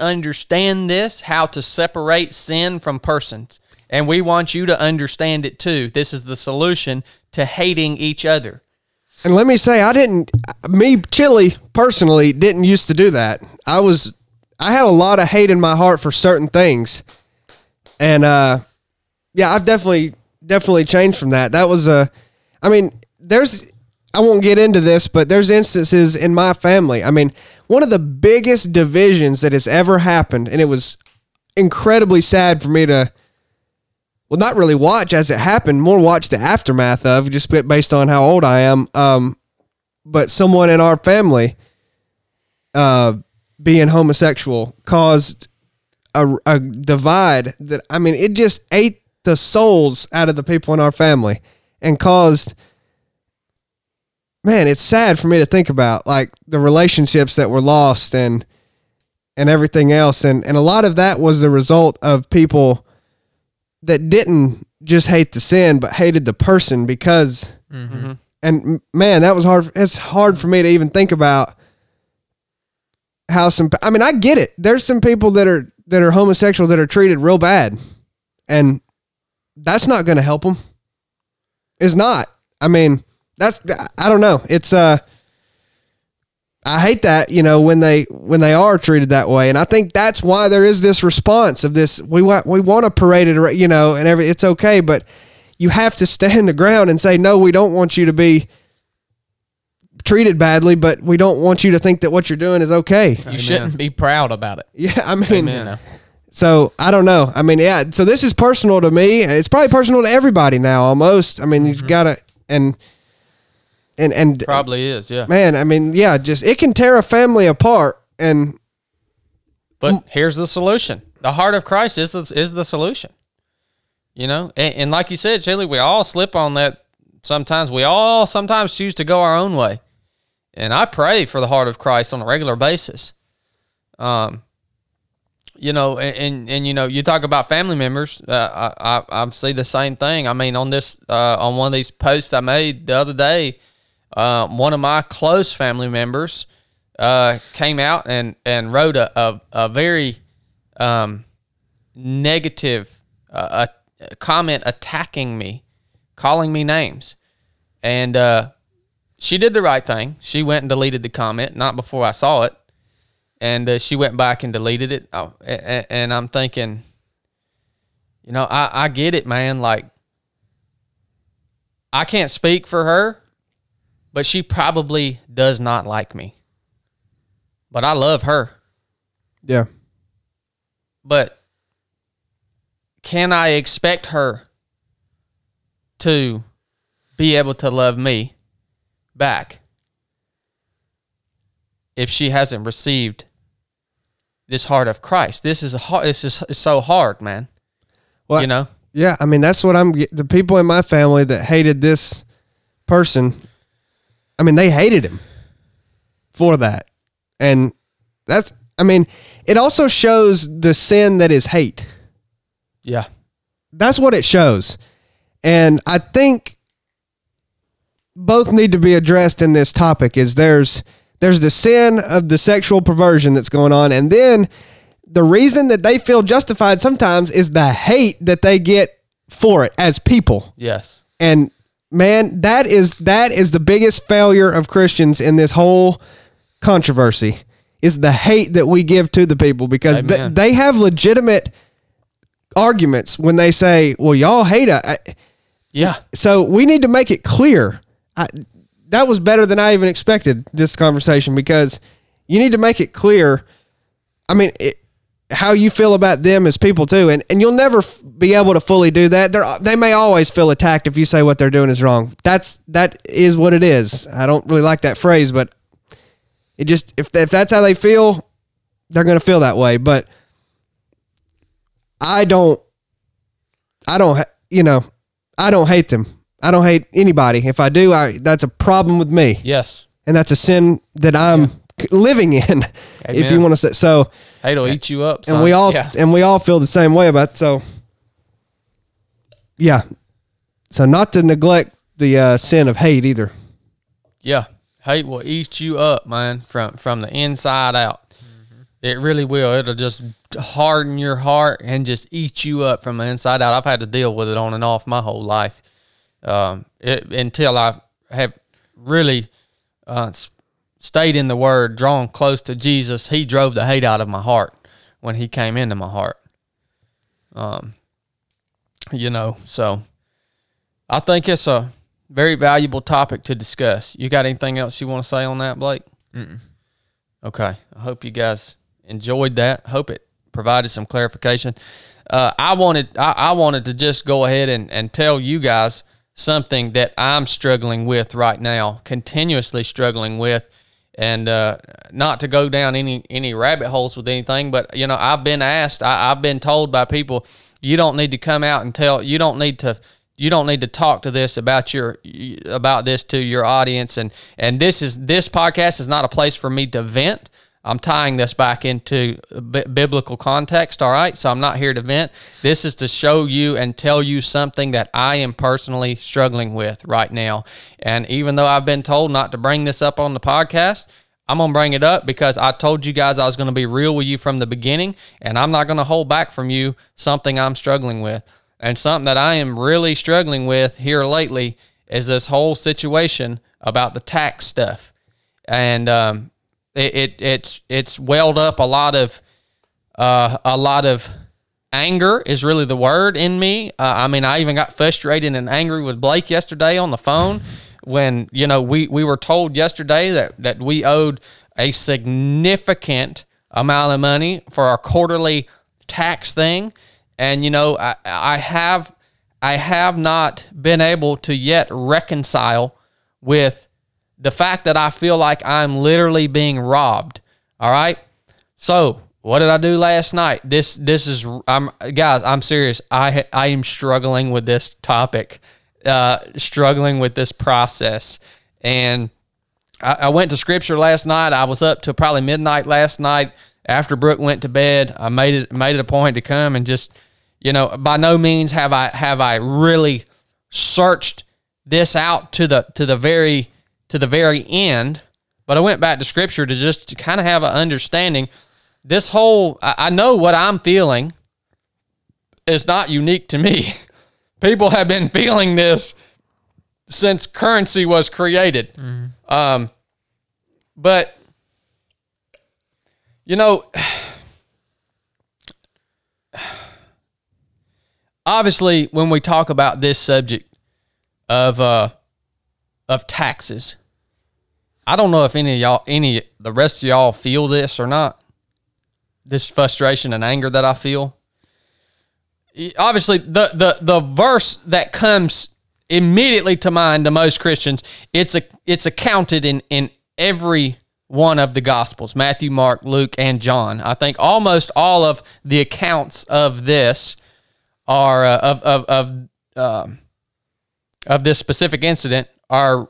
understand this, how to separate sin from persons. And we want you to understand it too. This is the solution to hating each other. And let me say, Chili personally didn't used to do that. I had a lot of hate in my heart for certain things. And I've definitely definitely changed from that. That was a, I mean, there's, I won't get into this, but there's instances in my family. I mean, one of the biggest divisions that has ever happened, and it was incredibly sad for me to, well, not really watch as it happened, more watch the aftermath of, just based on how old I am. But someone in our family being homosexual caused a divide that, I mean, it just ate the souls out of the people in our family and caused... Man, it's sad for me to think about, like, the relationships that were lost and everything else. And a lot of that was the result of people that didn't just hate the sin, but hated the person because, mm-hmm. and man, that was hard. It's hard for me to even think about how some, I mean, I get it. There's some people that are homosexual that are treated real bad, and that's not going to help them. It's not. I mean, that's, I don't know. It's, I hate that, you know, when they are treated that way. And I think that's why there is this response of this, we want to parade it, you know, and every, it's okay, but you have to stand the ground and say, no, we don't want you to be treated badly, but we don't want you to think that what you're doing is okay. You Amen. Shouldn't be proud about it. Yeah. I mean, Amen. So I don't know. I mean, yeah. So this is personal to me. It's probably personal to everybody now almost. I mean, mm-hmm. you've got to, and probably is, yeah. Man, I mean, yeah, just it can tear a family apart. And but here's the solution: the heart of Christ is the solution. You know, and like you said, Shelly, we all slip on that sometimes. We all sometimes choose to go our own way, and I pray for the heart of Christ on a regular basis. You know, and you know, you talk about family members. I see the same thing. I mean, on this on one of these posts I made the other day. One of my close family members came out and wrote a very negative a comment attacking me, calling me names. And she did the right thing. She went and deleted the comment, not before I saw it. And she went back and deleted it. Oh, and I'm thinking, you know, I get it, man. Like, I can't speak for her. But she probably does not like me. But I love her. Yeah. But can I expect her to be able to love me back if she hasn't received this heart of Christ? This is so hard, man. Well, you know? Yeah, I mean, that's what the people in my family that hated this person... I mean, they hated him for that. And that's, I mean, it also shows the sin that is hate. Yeah. That's what it shows. And I think both need to be addressed in this topic is there's the sin of the sexual perversion that's going on. And then the reason that they feel justified sometimes is the hate that they get for it as people. Yes. And man, that is the biggest failure of Christians in this whole controversy is the hate that we give to the people, because they have legitimate arguments when they say, well, y'all hate us. Yeah. So we need to make it clear. That was better than I even expected, this conversation, because you need to make it clear. I mean, how you feel about them as people too. And you'll never be able to fully do that. They may always feel attacked if you say what they're doing is wrong. That is what it is. I don't really like that phrase, but it just, if that's how they feel, they're going to feel that way. But I don't hate them. I don't hate anybody. If I do, that's a problem with me. Yes. And that's a sin that I'm living in. Amen. If you want to say so, it'll eat you up, son. And we all feel the same way about it, so yeah, so not to neglect the sin of hate either. Yeah, hate will eat you up, man, from the inside out. Mm-hmm. It really will. It'll just harden your heart and just eat you up from the inside out. I've had to deal with it on and off my whole life, until I have really stayed in the Word, drawn close to Jesus. He drove the hate out of my heart when He came into my heart. You know, so I think it's a very valuable topic to discuss. You got anything else you want to say on that, Blake? Mm-mm. Okay. I hope you guys enjoyed that. Hope it provided some clarification. I wanted to just go ahead and tell you guys something that I'm struggling with right now, continuously struggling with, and not to go down any rabbit holes with anything, but you know, I've been asked, I've been told by people, you don't need to come out and tell, you don't need to talk to this about this to your audience, and this podcast is not a place for me to vent. I'm tying this back into biblical context, all right? So I'm not here to vent. This is to show you and tell you something that I am personally struggling with right now. And even though I've been told not to bring this up on the podcast, I'm going to bring it up because I told you guys I was going to be real with you from the beginning, and I'm not going to hold back from you something I'm struggling with. And something that I am really struggling with here lately is this whole situation about the tax stuff. And, It's welled up a lot of anger is really the word in me. I mean, I even got frustrated and angry with Blake yesterday on the phone when, you know, we were told yesterday that we owed a significant amount of money for our quarterly tax thing, and you know, I have not been able to yet reconcile with the fact that I feel like I'm literally being robbed. All right. So what did I do last night? Guys, I'm serious. I am struggling with this topic, struggling with this process. And I went to scripture last night. I was up till probably midnight last night after Brooke went to bed. I made it a point to come and just, you know, by no means have I really searched this out to the very end, but I went back to scripture to just kind of have an understanding. This whole, I know what I'm feeling is not unique to me. People have been feeling this since currency was created. Mm-hmm. But, you know, obviously when we talk about this subject of taxes, I don't know if the rest of y'all feel this or not, this frustration and anger that I feel. Obviously, the verse that comes immediately to mind to most Christians, it's accounted in every one of the Gospels, Matthew, Mark, Luke, and John. I think almost all of the accounts of this are of this specific incident are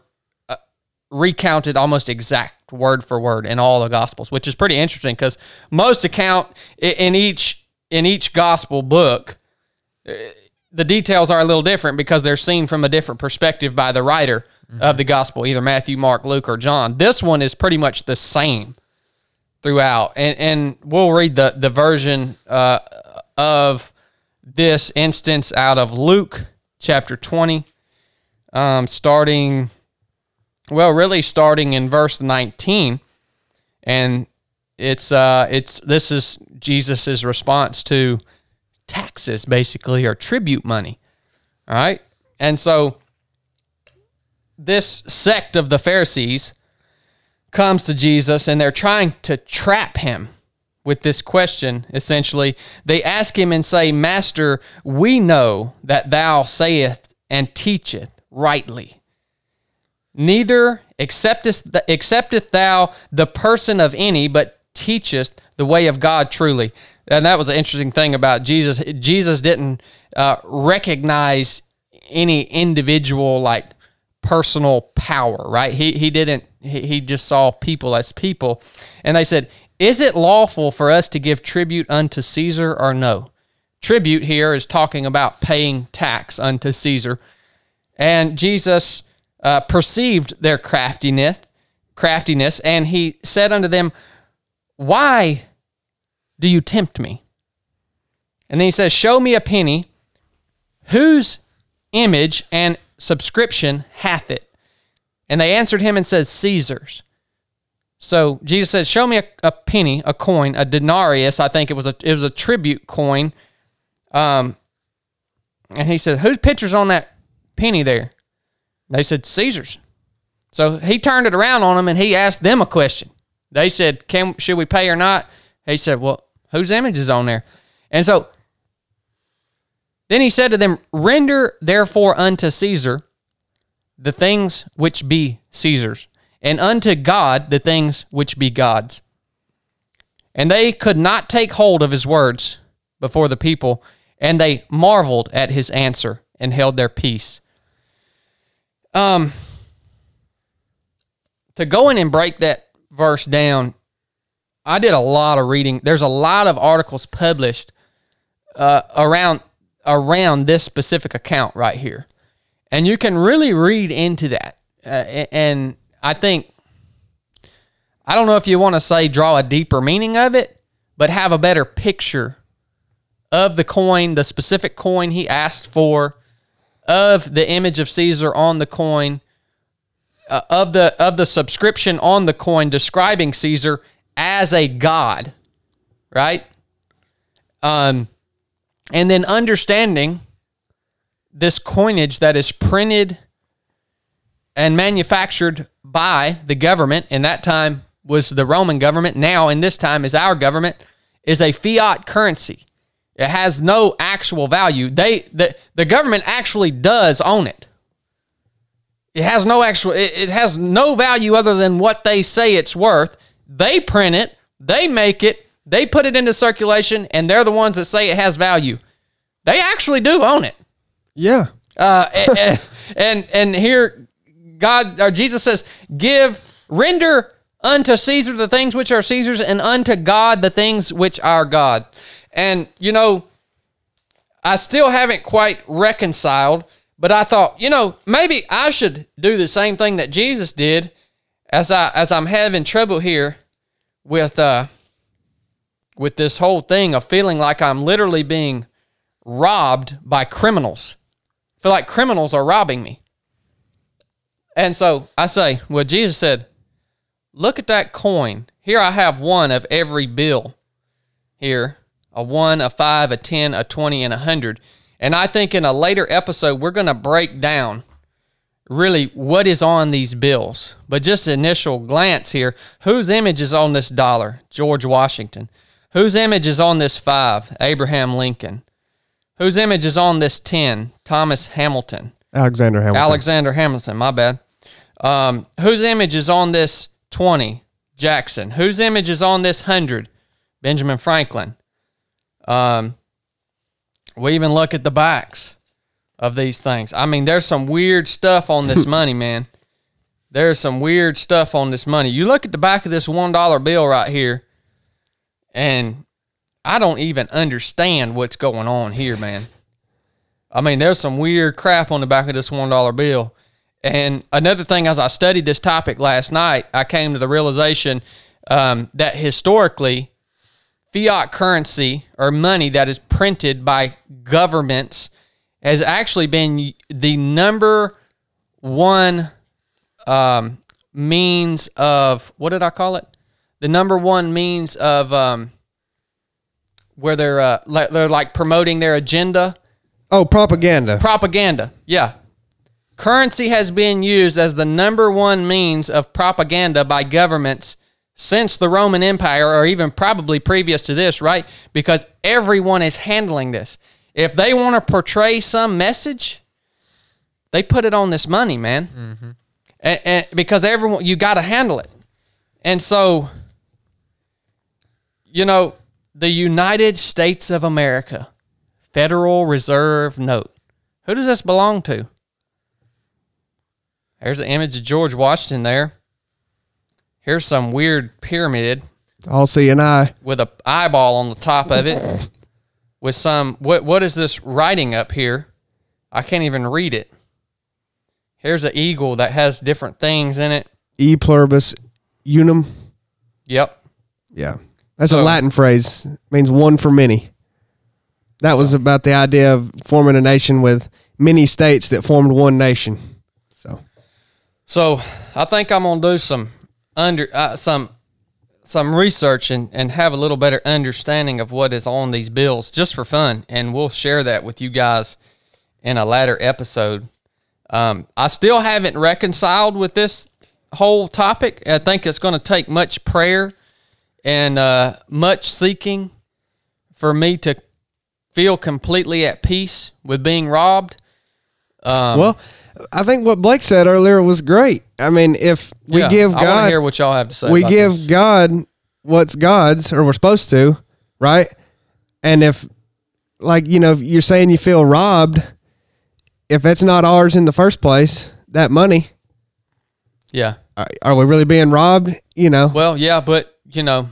recounted almost exact word for word in all the Gospels, which is pretty interesting because most account in each Gospel book, the details are a little different because they're seen from a different perspective by the writer mm-hmm. of the Gospel, either Matthew, Mark, Luke, or John. This one is pretty much the same throughout, and we'll read the version of this instance out of Luke chapter 20. Starting in verse 19, and this is Jesus's response to taxes, basically, or tribute money. All right, and so this sect of the Pharisees comes to Jesus, and they're trying to trap him with this question. Essentially, they ask him and say, "Master, we know that thou sayest and teacheth rightly. Neither accepteth thou the person of any, but teachest the way of God truly." And that was an interesting thing about Jesus. Jesus didn't recognize any individual, like, personal power, right? He just saw people as people. And they said, "Is it lawful for us to give tribute unto Caesar or no?" Tribute here is talking about paying tax unto Caesar. And Jesus perceived their craftiness, and he said unto them, "Why do you tempt me?" And then he says, "Show me a penny. Whose image and subscription hath it?" And they answered him and said, "Caesar's." So Jesus said, "Show me a penny, a coin, a denarius." I think it was a tribute coin. And he said, "Whose picture's on that penny there? They said, Caesar's. So he turned it around on them, and he asked them a question. They said, should we pay or not? He said, well, whose image is on there? And so then he said to them, render therefore unto Caesar the things which be Caesar's, and unto God the things which be God's. And they could not take hold of his words before the people, and they marveled at his answer and held their peace. To go in and break that verse down, I did a lot of reading. There's a lot of articles published around this specific account right here. And you can really read into that. And I think, I don't know if you want to say draw a deeper meaning of it, but have a better picture of the coin, the specific coin he asked for, of the image of Caesar on the coin, of the subscription on the coin describing Caesar as a god, right? And then understanding this coinage that is printed and manufactured by the government, and that time was the Roman government, now in this time is our government, is a fiat currency. It has no actual value. The government actually does own it. It has no actual, it has no value other than what they say it's worth. They print it, they make it, they put it into circulation, and they're the ones that say it has value. They actually do own it. Yeah. And here God or Jesus says, render unto Caesar the things which are Caesar's, and unto God the things which are God. And, you know, I still haven't quite reconciled, but I thought, you know, maybe I should do the same thing that Jesus did as I'm having trouble here with this whole thing of feeling like I'm literally being robbed by criminals. I feel like criminals are robbing me. And so I say, well, Jesus said, look at that coin. Here I have one of every bill here. A 1, a 5, a 10, a 20, and a 100. And I think in a later episode, we're going to break down really what is on these bills. But just an initial glance here, whose image is on this dollar? George Washington. Whose image is on this 5? Abraham Lincoln. Whose image is on this 10? Thomas Hamilton. Alexander Hamilton. Alexander Hamilton, my bad. Whose image is on this 20? Jackson. Whose image is on this 100? Benjamin Franklin. We even look at the backs of these things. I mean, there's some weird stuff on this money, man. There's some weird stuff on this money. You look at the back of this $1 bill right here, and I don't even understand what's going on here, man. I mean, there's some weird crap on the back of this $1 bill. And another thing, as I studied this topic last night, I came to the realization that historically, fiat currency or money that is printed by governments has actually been the number one means of, what did I call it? The number one means of where they're like promoting their agenda. Oh, propaganda. Propaganda, yeah. Currency has been used as the number one means of propaganda by governments since the Roman Empire, or even probably previous to this, right? Because everyone is handling this. If they want to portray some message, they put it on this money, man. Mm-hmm. And because everyone, you got to handle it. And so, you know, the United States of America, Federal Reserve note. Who does this belong to? There's the image of George Washington there. Here's some weird pyramid. I'll see an eye. With an eyeball on the top of it. With some, what is this writing up here? I can't even read it. Here's an eagle that has different things in it. E pluribus unum. Yep. Yeah. That's a Latin phrase. It means one for many. That was about the idea of forming a nation with many states that formed one nation. So I think I'm going to do some research and have a little better understanding of what is on these bills just for fun, and we'll share that with you guys in a later episode. I still haven't reconciled with this whole topic. I think it's going to take much prayer and much seeking for me to feel completely at peace with being robbed. Well, I think what Blake said earlier was great. I mean, if we give God, I want to hear what y'all have to say. We give this. God what's God's, or we're supposed to, right? And if, like, you know, if you're saying you feel robbed, if it's not ours in the first place, that money, are we really being robbed? You know. Well, yeah, but you know.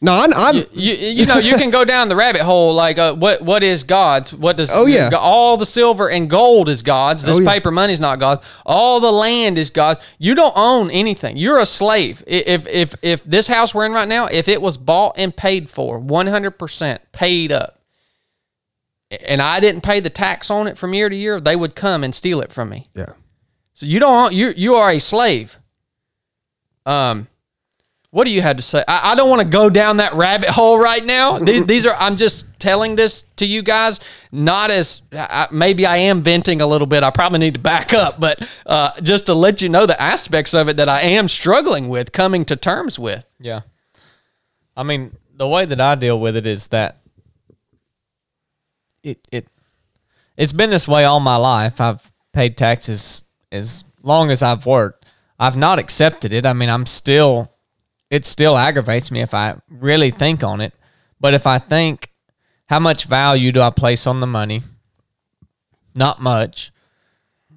No, I'm you know, you can go down the rabbit hole, like what is God's? What does all the silver and gold is God's. This paper money is not God's. All the land is God's. You don't own anything. You're a slave. If this house we're in right now, if it was bought and paid for, 100% paid up, and I didn't pay the tax on it from year to year, they would come and steal it from me. Yeah. So you don't own, you are a slave. What do you have to say? I don't want to go down that rabbit hole right now. These are, I'm just telling this to you guys, not as, maybe I am venting a little bit. I probably need to back up, but just to let you know the aspects of it that I am struggling with, coming to terms with. Yeah. I mean, the way that I deal with it is that it's been this way all my life. I've paid taxes as long as I've worked. I've not accepted it. I mean, it still aggravates me if I really think on it. But if I think, how much value do I place on the money? Not much.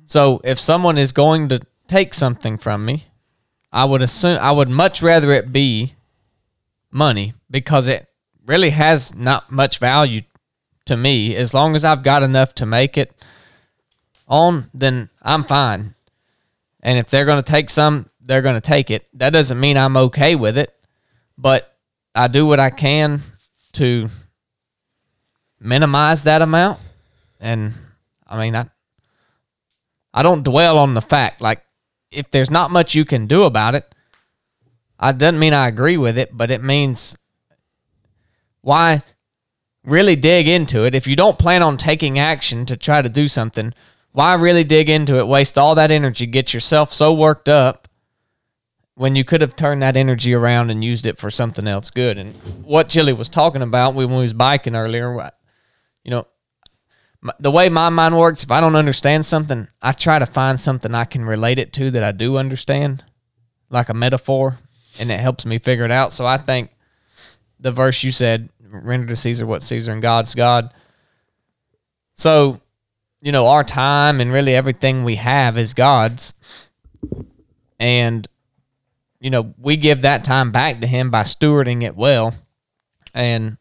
So if someone is going to take something from me, I would much rather it be money, because it really has not much value to me. As long as I've got enough to make it on, then I'm fine. And if they're going to take some, they're going to take it. That doesn't mean I'm okay with it, but I do what I can to minimize that amount. And I mean, I don't dwell on the fact, like, if there's not much you can do about it, it doesn't mean I agree with it, but it means why really dig into it? If you don't plan on taking action to try to do something, why really dig into it, waste all that energy, get yourself so worked up, when you could have turned that energy around and used it for something else good. And what Chili was talking about when we was biking earlier, you know, the way my mind works, if I don't understand something, I try to find something I can relate it to that I do understand, like a metaphor, and it helps me figure it out. So I think the verse you said, render to Caesar what's Caesar and God's God. So, you know, our time and really everything we have is God's. And you know, we give that time back to him by stewarding it well. And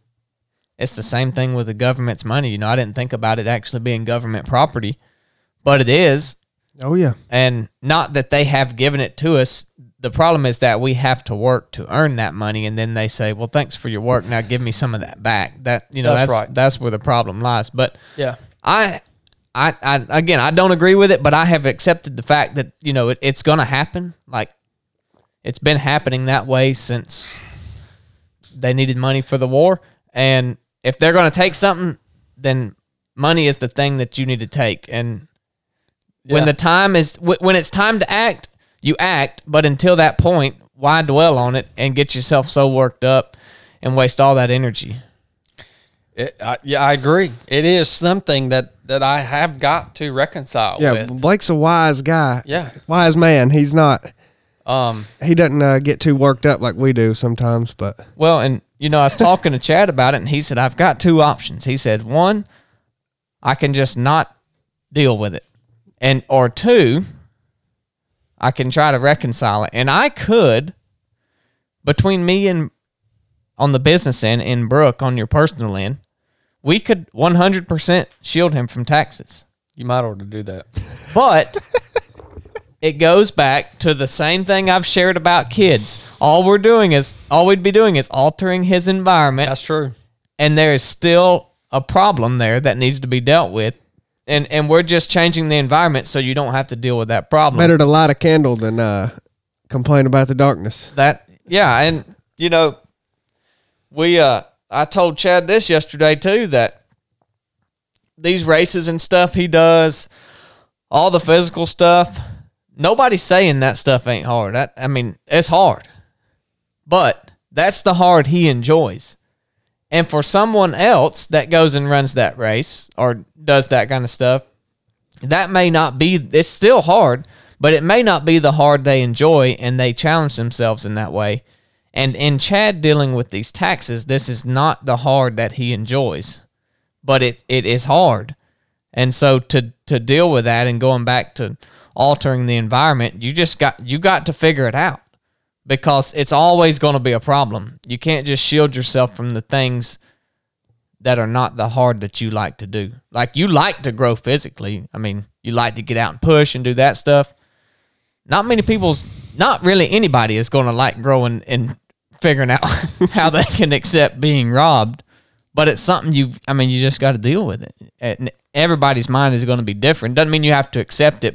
it's the same thing with the government's money. You know, I didn't think about it actually being government property, but it is. Oh, yeah. And not that they have given it to us. The problem is that we have to work to earn that money, and then they say, well, thanks for your work, now give me some of that back. That, you know, that's right. That's where the problem lies. But yeah, I again, I don't agree with it, but I have accepted the fact that, you know, it's going to happen. Like, it's been happening that way since they needed money for the war. And if they're going to take something, then money is the thing that you need to take. And when it's time to act, you act. But until that point, why dwell on it and get yourself so worked up and waste all that energy? I agree. It is something that I have got to reconcile with. Yeah, Blake's a wise guy. Yeah. Wise man. He's not... he doesn't get too worked up like we do sometimes, but well, and you know, I was talking to Chad about it, and he said, I've got two options. He said, one, I can just not deal with it, and or two, I can try to reconcile it. And I could, between me and on the business end and Brooke on your personal end, we could 100% shield him from taxes. You might ought to do that, but. It goes back to the same thing I've shared about kids. All we'd be doing is altering his environment. That's true. And there is still a problem there that needs to be dealt with. And we're just changing the environment so you don't have to deal with that problem. Better to light a candle than complain about the darkness. And you know, I told Chad this yesterday too, that these races and stuff he does all the physical stuff, nobody's saying that stuff ain't hard. I mean, it's hard. But that's the hard he enjoys. And for someone else that goes and runs that race or does that kind of stuff, that may not be, it's still hard, but it may not be the hard they enjoy, and they challenge themselves in that way. And in Chad dealing with these taxes, this is not the hard that he enjoys, but it is hard. And so to deal with that and going back to altering the environment, you got to figure it out, because it's always going to be a problem. You can't just shield yourself from the things that are not the hard that you like to do. Like, you like to grow physically. I mean, you like to get out and push and do that stuff. Not many people's, not really anybody is going to like growing and figuring out how they can accept being robbed. But it's something you just got to deal with it. And everybody's mind is going to be different. Doesn't mean you have to accept it,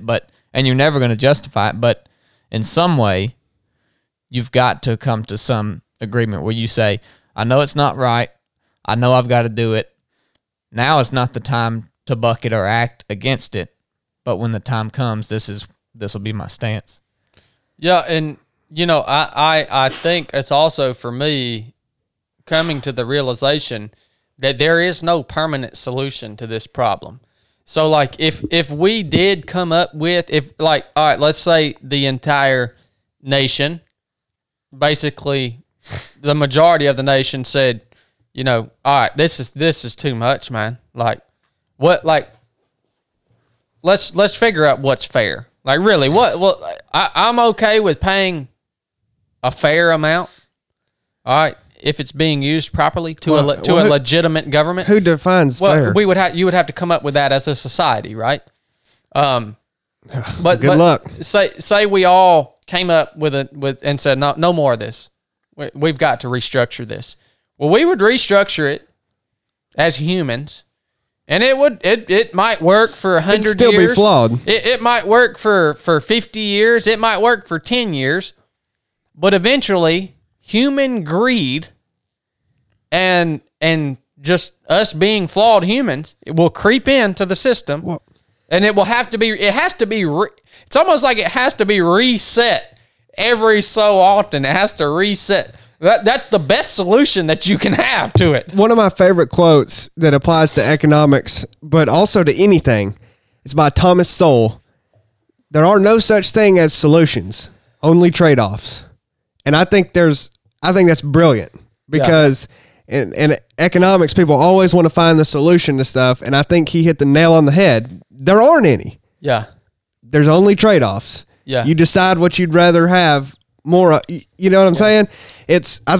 and you're never going to justify it. But in some way, you've got to come to some agreement where you say, I know it's not right. I know I've got to do it. Now is not the time to buck it or act against it. But when the time comes, this will be my stance. Yeah, and, you know, I think it's also, for me, coming to the realization that there is no permanent solution to this problem. So, like, if we did come up with, all right, let's say the entire nation, basically the majority of the nation said, you know, all right, this is too much, man. Like, let's figure out what's fair. Like, really, I'm okay with paying a fair amount. All right, if it's being used properly to a legitimate government. Who defines fair? You would have to come up with that as a society, right? But good luck. Say we all came up with and said no more of this. We've got to restructure this. Well, we would restructure it as humans, and it might work for 100 years. It'd still be flawed. It might work for 50 years. It might work for 10 years. But eventually, human greed and just us being flawed humans, it will creep into the system. Well, and it will have to be, it's almost like it has to be reset every so often. It has to reset. That's the best solution that you can have to it. One of my favorite quotes that applies to economics, but also to anything, is by Thomas Sowell. There are no such thing as solutions, only trade-offs. And I think that's brilliant, because in economics, people always want to find the solution to stuff. And I think he hit the nail on the head. There aren't any. Yeah. There's only trade-offs. Yeah. You decide what you'd rather have. More, you know what I'm saying? I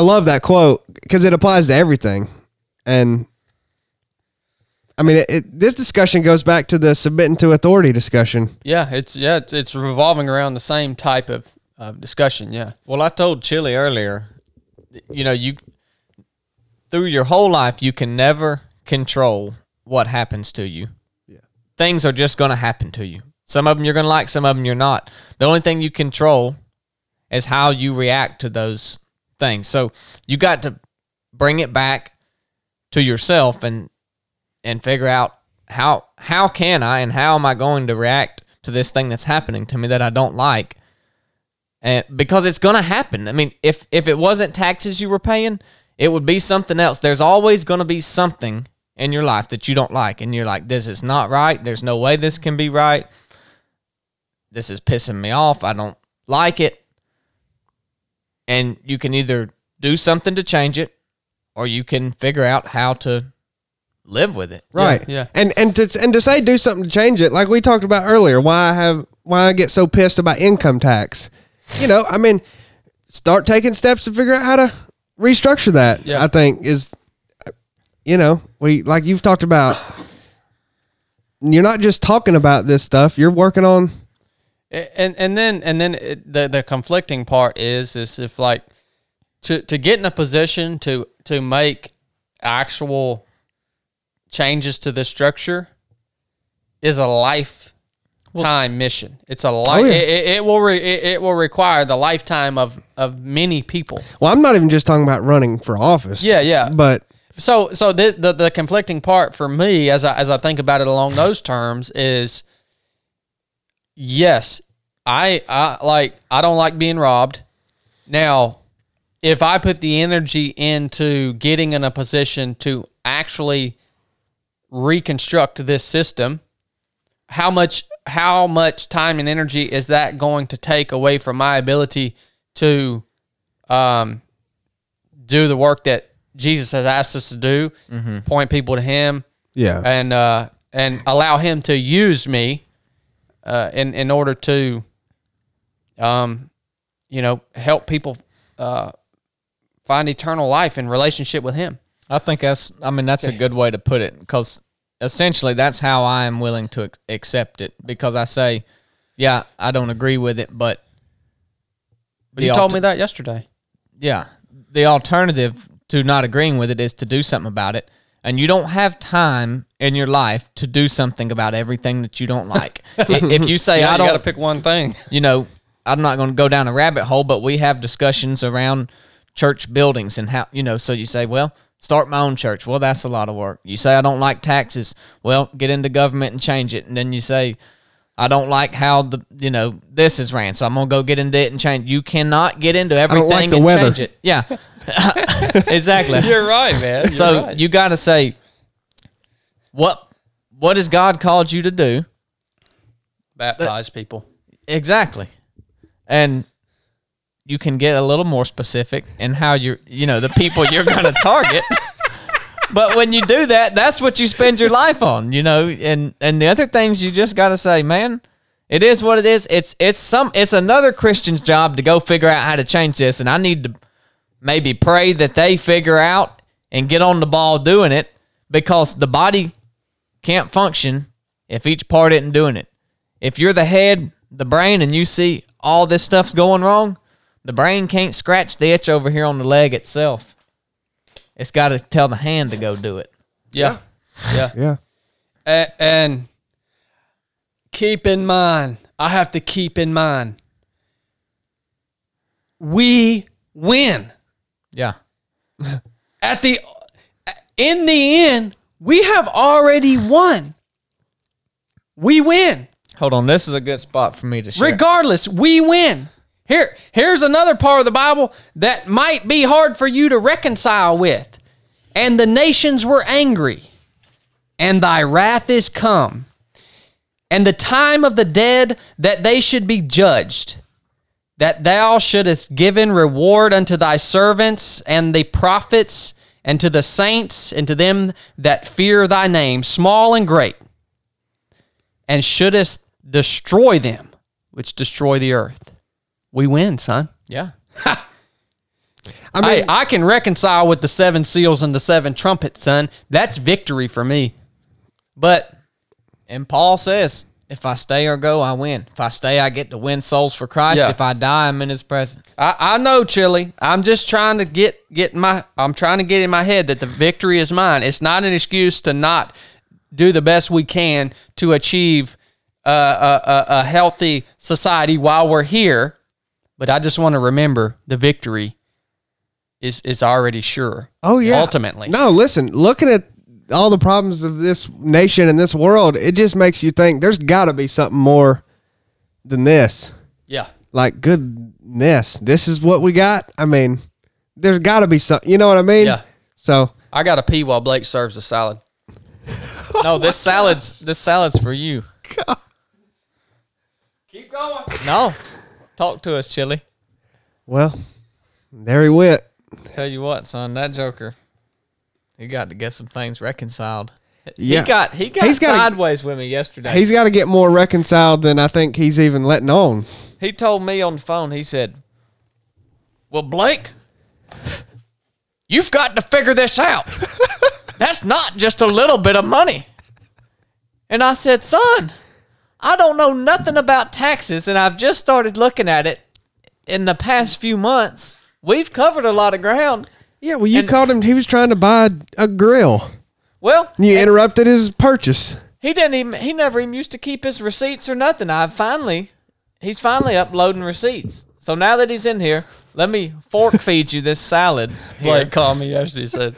love that quote, because it applies to everything. And I mean, this discussion goes back to the submitting to authority discussion. Yeah, it's revolving around the same type of discussion. Yeah. Well, I told Chili earlier, you know, you through your whole life you can never control what happens to you. Yeah, things are just going to happen to you. Some of them you're going to like, some of them you're not. The only thing you control is how you react to those things. So you got to bring it back to yourself and figure out how can I and how am I going to react to this thing that's happening to me that I don't like, and because it's going to happen. I mean, if it wasn't taxes you were paying, it would be something else. There's always going to be something in your life that you don't like, and you're like, this is not right. There's no way this can be right. This is pissing me off. I don't like it. And you can either do something to change it, or you can figure out how to live with it. Right. Yeah. And to say do something to change it, like we talked about earlier, why I get so pissed about income tax. You know, I mean, start taking steps to figure out how to restructure that. Yeah. I think is, you know, we, like you've talked about, you're not just talking about this stuff, you're working on. And then the conflicting part is if, like, to get in a position to make actual changes to the structure is a lifetime mission. It's a life. Oh, yeah. it will require the lifetime of many people. Well, I'm not even just talking about running for office. Yeah, yeah. But so the conflicting part for me as I think about it along those terms is yes, I don't like being robbed. Now, if I put the energy into getting in a position to actually reconstruct this system, how much time and energy is that going to take away from my ability to do the work that Jesus has asked us to do, point people to Him, and allow Him to use me in order to, help people find eternal life in relationship with Him. I think that's a good way to put it, because essentially that's how I am willing to accept it, because I say, yeah, I don't agree with it, but you told me that yesterday. Yeah. The alternative to not agreeing with it is to do something about it. And you don't have time in your life to do something about everything that you don't like. If you say, I don't... You got to pick one thing. I'm not going to go down a rabbit hole, but we have discussions around church buildings and how, so you say, well, start my own church. Well, that's a lot of work. You say, I don't like taxes. Well, get into government and change it. And then you say, I don't like how this is ran, so I'm going to go get into it and change. You cannot get into everything change it. Yeah, exactly. You're right, man. So you got to say, what has God called you to do? Baptize people. Exactly. And you can get a little more specific in how you're, the people you're going to target. But when you do that, that's what you spend your life on, and the other things you just got to say, man, it is what it is. It's another Christian's job to go figure out how to change this. And I need to maybe pray that they figure out and get on the ball doing it, because the body can't function if each part isn't doing it. If you're the head, the brain, and you see all this stuff's going wrong, the brain can't scratch the itch over here on the leg itself. It's got to tell the hand to go do it. Yeah. Yeah. Yeah. And I have to keep in mind, we win. Yeah. In the end, we have already won. We win. Hold on. This is a good spot for me to share. Regardless, we win. Here's another part of the Bible that might be hard for you to reconcile with. And the nations were angry, and thy wrath is come, and the time of the dead that they should be judged, that thou shouldest given reward unto thy servants and the prophets and to the saints and to them that fear thy name, small and great, and shouldest destroy them which destroy the earth. We win, son. Yeah. I can reconcile with the 7 seals and the 7 trumpets, son. That's victory for me. And Paul says, if I stay or go, I win. If I stay, I get to win souls for Christ. Yeah. If I die, I'm in His presence. I know, Chili. I'm just trying to get in my head that the victory is mine. It's not an excuse to not do the best we can to achieve a healthy society while we're here. But I just want to remember the victory is already sure. Oh, yeah. Ultimately. No, listen, looking at all the problems of this nation and this world, it just makes you think there's got to be something more than this. Yeah. Like, goodness, this is what we got? I mean, there's got to be something. You know what I mean? Yeah. So I got to pee while Blake serves the salad. No, this salad's for you. God. Keep going. No. Talk to us, Chili. Well, there he went. Tell you what, son, that joker, he got to get some things reconciled. Yeah. He's sideways with me yesterday. He's got to get more reconciled than I think he's even letting on. He told me on the phone, he said, well, Blake, you've got to figure this out. That's not just a little bit of money. And I said, son, I don't know nothing about taxes, and I've just started looking at it in the past few months. We've covered a lot of ground. Yeah, well, you called him. He was trying to buy a grill. Well, you interrupted his purchase. He never even used to keep his receipts or nothing. He's finally uploading receipts. So now that he's in here, let me fork feed you this salad. Blake called me yesterday. He said,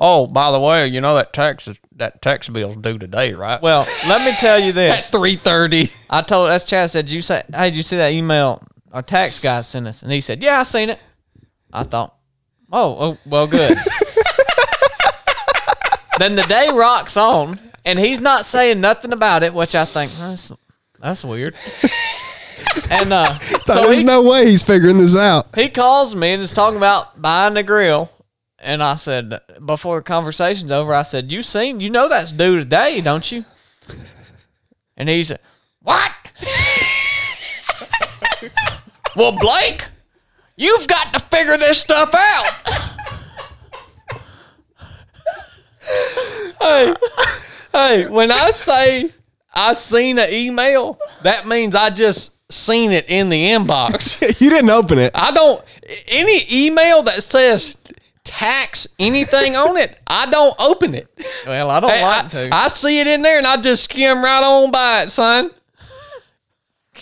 oh, by the way, you know that tax bill's due today, right? Well, let me tell you this. At 3:30. That's Chad said, hey, did you see that email our tax guy sent us? And he said, yeah, I seen it. I thought, oh well, good. Then the day rocks on, and he's not saying nothing about it, which I think, that's weird. And so there's no way he's figuring this out. He calls me and is talking about buying the grill. And I said, before the conversation's over, I said, you know that's due today, don't you? And he said, what? Well, Blake, you've got to figure this stuff out. Hey, when I say I seen an email, that means I just seen it in the inbox. You didn't open it. Any email that says tax anything on it, I don't open it. Well, I don't like to. I see it in there and I just skim right on by it, son.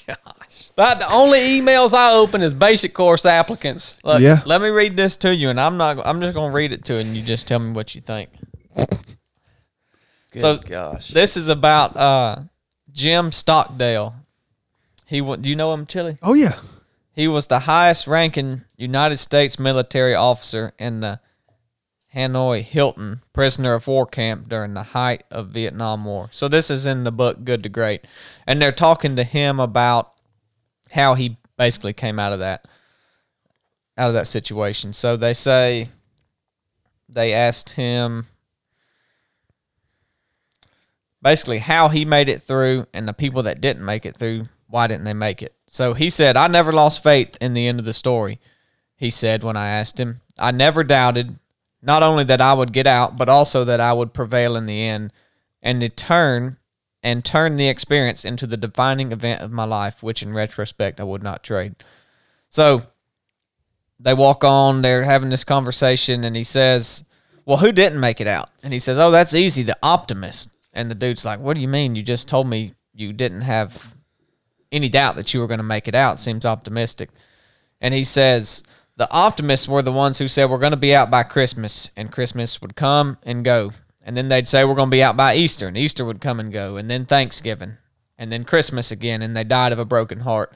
Gosh. But the only emails I open is basic course applicants. Look, yeah. Let me read this to you, and I'm just going to read it to you, and you just tell me what you think. Good gosh. This is about Jim Stockdale. Do you know him, Chili? Oh, yeah. He was the highest-ranking United States military officer in the Hanoi Hilton prisoner of war camp during the height of Vietnam War. So this is in the book Good to Great. And they're talking to him about how he basically came out of that situation. So they say they asked him basically how he made it through, and the people that didn't make it through, why didn't they make it? So he said, I never lost faith in the end of the story. He said, when I asked him, I never doubted not only that I would get out, but also that I would prevail in the end and turn the experience into the defining event of my life, which in retrospect I would not trade. So they walk on, they're having this conversation, and he says, well, who didn't make it out? And he says, oh, that's easy, the optimist. And the dude's like, what do you mean? You just told me you didn't have any doubt that you were going to make it out. Seems optimistic. And he says, the optimists were the ones who said we're going to be out by Christmas, and Christmas would come and go. And then they'd say we're going to be out by Easter, and Easter would come and go, and then Thanksgiving, and then Christmas again, and they died of a broken heart.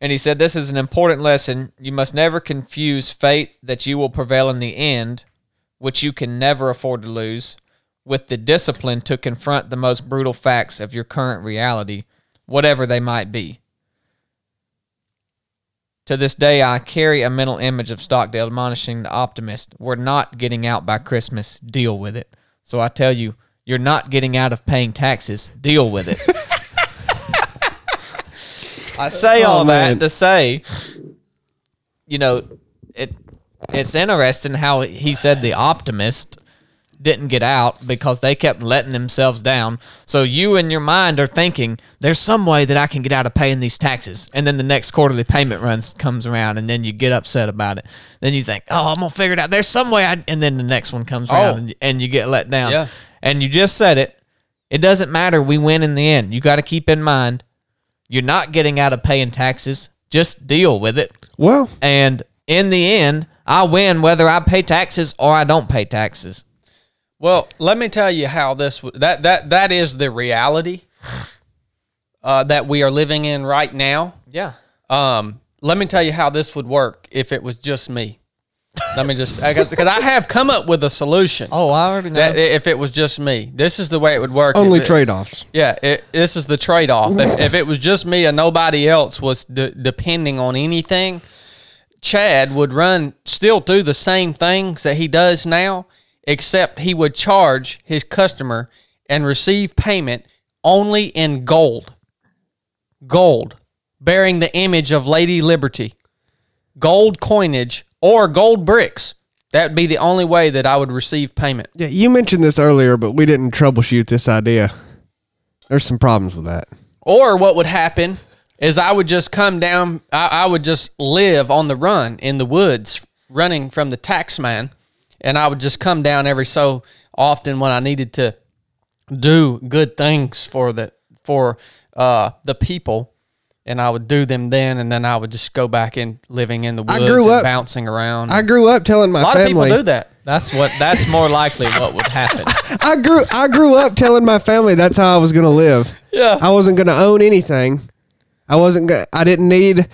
And he said, this is an important lesson. You must never confuse faith that you will prevail in the end, which you can never afford to lose, with the discipline to confront the most brutal facts of your current reality, whatever they might be. To this day, I carry a mental image of Stockdale admonishing the optimist, we're not getting out by Christmas, deal with it. So I tell you, you're not getting out of paying taxes, deal with it. I say that to say, it's interesting how he said the optimist didn't get out because they kept letting themselves down. So you in your mind are thinking, there's some way that I can get out of paying these taxes. And then the next quarterly payment comes around, and then you get upset about it. Then you think, oh, I'm going to figure it out. There's some way. And then the next one comes around, and you get let down. Yeah. And you just said it. It doesn't matter. We win in the end. You got to keep in mind, you're not getting out of paying taxes. Just deal with it. Well, and in the end, I win whether I pay taxes or I don't pay taxes. Well, let me tell you how this that is the reality that we are living in right now. Yeah. Let me tell you how this would work if it was just me. Let me just because I have come up with a solution. Oh, I already know. That if it was just me, this is the way it would work. Only trade-offs. Yeah, this is the trade-off. If it was just me and nobody else was depending on anything, Chad would still do the same things that he does now, except he would charge his customer and receive payment only in gold. Gold, bearing the image of Lady Liberty. Gold coinage or gold bricks. That would be the only way that I would receive payment. Yeah, you mentioned this earlier, but we didn't troubleshoot this idea. There's some problems with that. Or what would happen is I would just come down, I would just live on the run in the woods, running from the tax man. And I would just come down every so often when I needed to do good things for the people, and I would do them then, and then I would just go back in living in the woods and bouncing around. I grew up telling my family. A lot of people do that. That's more likely what would happen. I grew up telling my family that's how I was going to live. Yeah. I wasn't going to own anything. I didn't need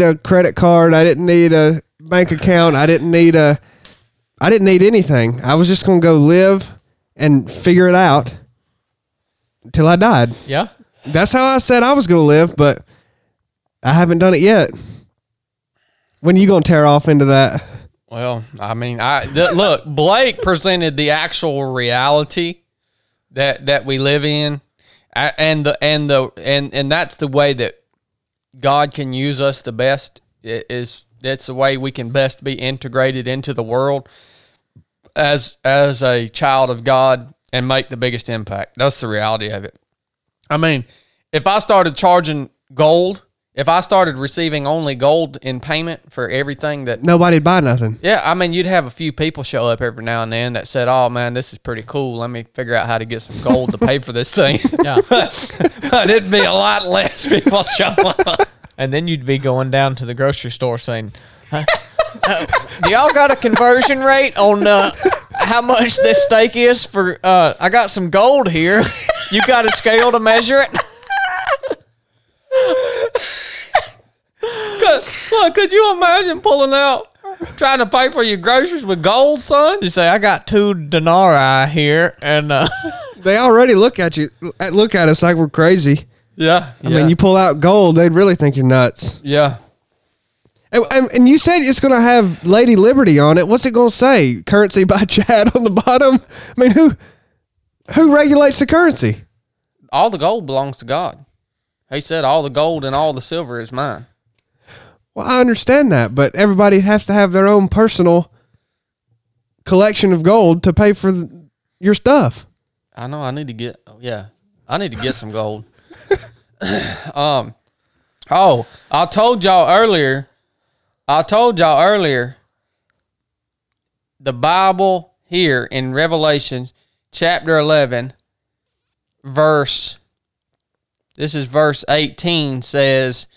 a credit card. I didn't need a bank account. I didn't need anything. I was just going to go live and figure it out until I died. Yeah. That's how I said I was going to live, but I haven't done it yet. When are you going to tear off into that? Well, I mean, look, Blake presented the actual reality that we live in, and that's the way that God can use us the best. That's the way we can best be integrated into the world as a child of God and make the biggest impact. That's the reality of it. I mean, if I started charging gold, if I started receiving only gold in payment for everything that... Nobody'd buy nothing. Yeah, I mean, you'd have a few people show up every now and then that said, oh, man, this is pretty cool. Let me figure out how to get some gold to pay for this thing. Yeah. But it'd be a lot less people show up. And then you'd be going down to the grocery store saying... do y'all got a conversion rate on how much this steak is for... I got some gold here. You got a scale to measure it? Could you imagine pulling out, trying to pay for your groceries with gold, son? You say, I got 2 denarii here, and they already look at us like we're crazy. Yeah, I mean, you pull out gold, they'd really think you're nuts. Yeah. And you said it's going to have Lady Liberty on it. What's it going to say? Currency by Chad on the bottom? I mean, who regulates the currency? All the gold belongs to God. He said all the gold and all the silver is mine. Well, I understand that, but everybody has to have their own personal collection of gold to pay for your stuff. I know. I need to get some gold. Oh, I told y'all earlier. The Bible here in Revelation chapter 11, verse 18 says,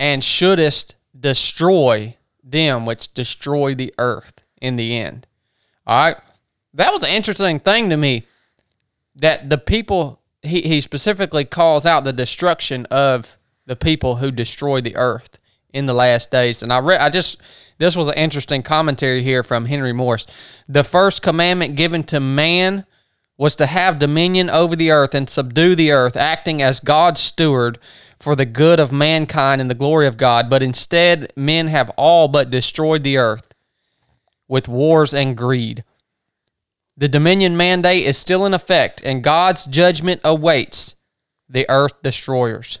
and shouldest destroy them which destroy the earth in the end. All right? That was an interesting thing to me, that the people, he specifically calls out the destruction of the people who destroy the earth in the last days. And this was an interesting commentary here from Henry Morris. The first commandment given to man was to have dominion over the earth and subdue the earth, acting as God's steward for the good of mankind and the glory of God. But instead, men have all but destroyed the earth with wars and greed. The dominion mandate is still in effect, and God's judgment awaits the earth destroyers.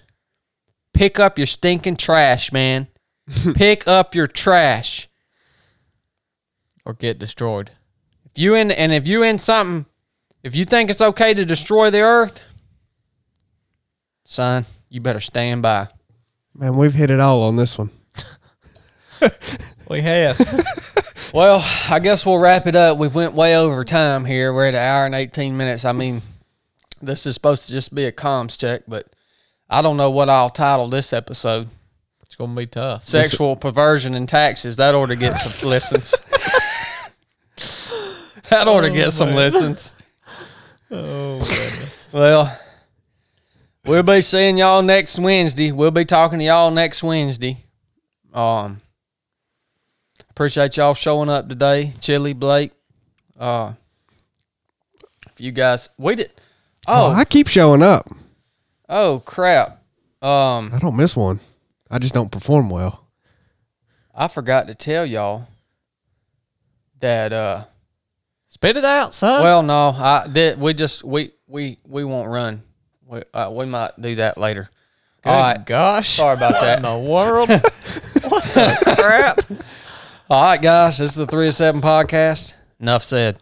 Pick up your stinking trash, man. Pick up your trash. Or get destroyed. If you think it's okay to destroy the earth, son, you better stand by. Man, we've hit it all on this one. We have. Well, I guess we'll wrap it up. We've went way over time here. We're at an hour and 18 minutes. I mean, this is supposed to just be a comms check, but I don't know what I'll title this episode. It's going to be tough. Sexual perversion and taxes. That ought to get some listens. Listens. Oh, goodness. Well, we'll be seeing y'all next Wednesday. We'll be talking to y'all next Wednesday. Appreciate y'all showing up today, Chili, Blake. If you guys, I keep showing up. Oh, crap. I don't miss one. I just don't perform well. I forgot to tell y'all that, spit it out, son. Well, no, we won't run. We might do that later. Good. All right, gosh, sorry about that. What in the world? What the crap? All right, guys, this is the 3 to 7 podcast. Enough said.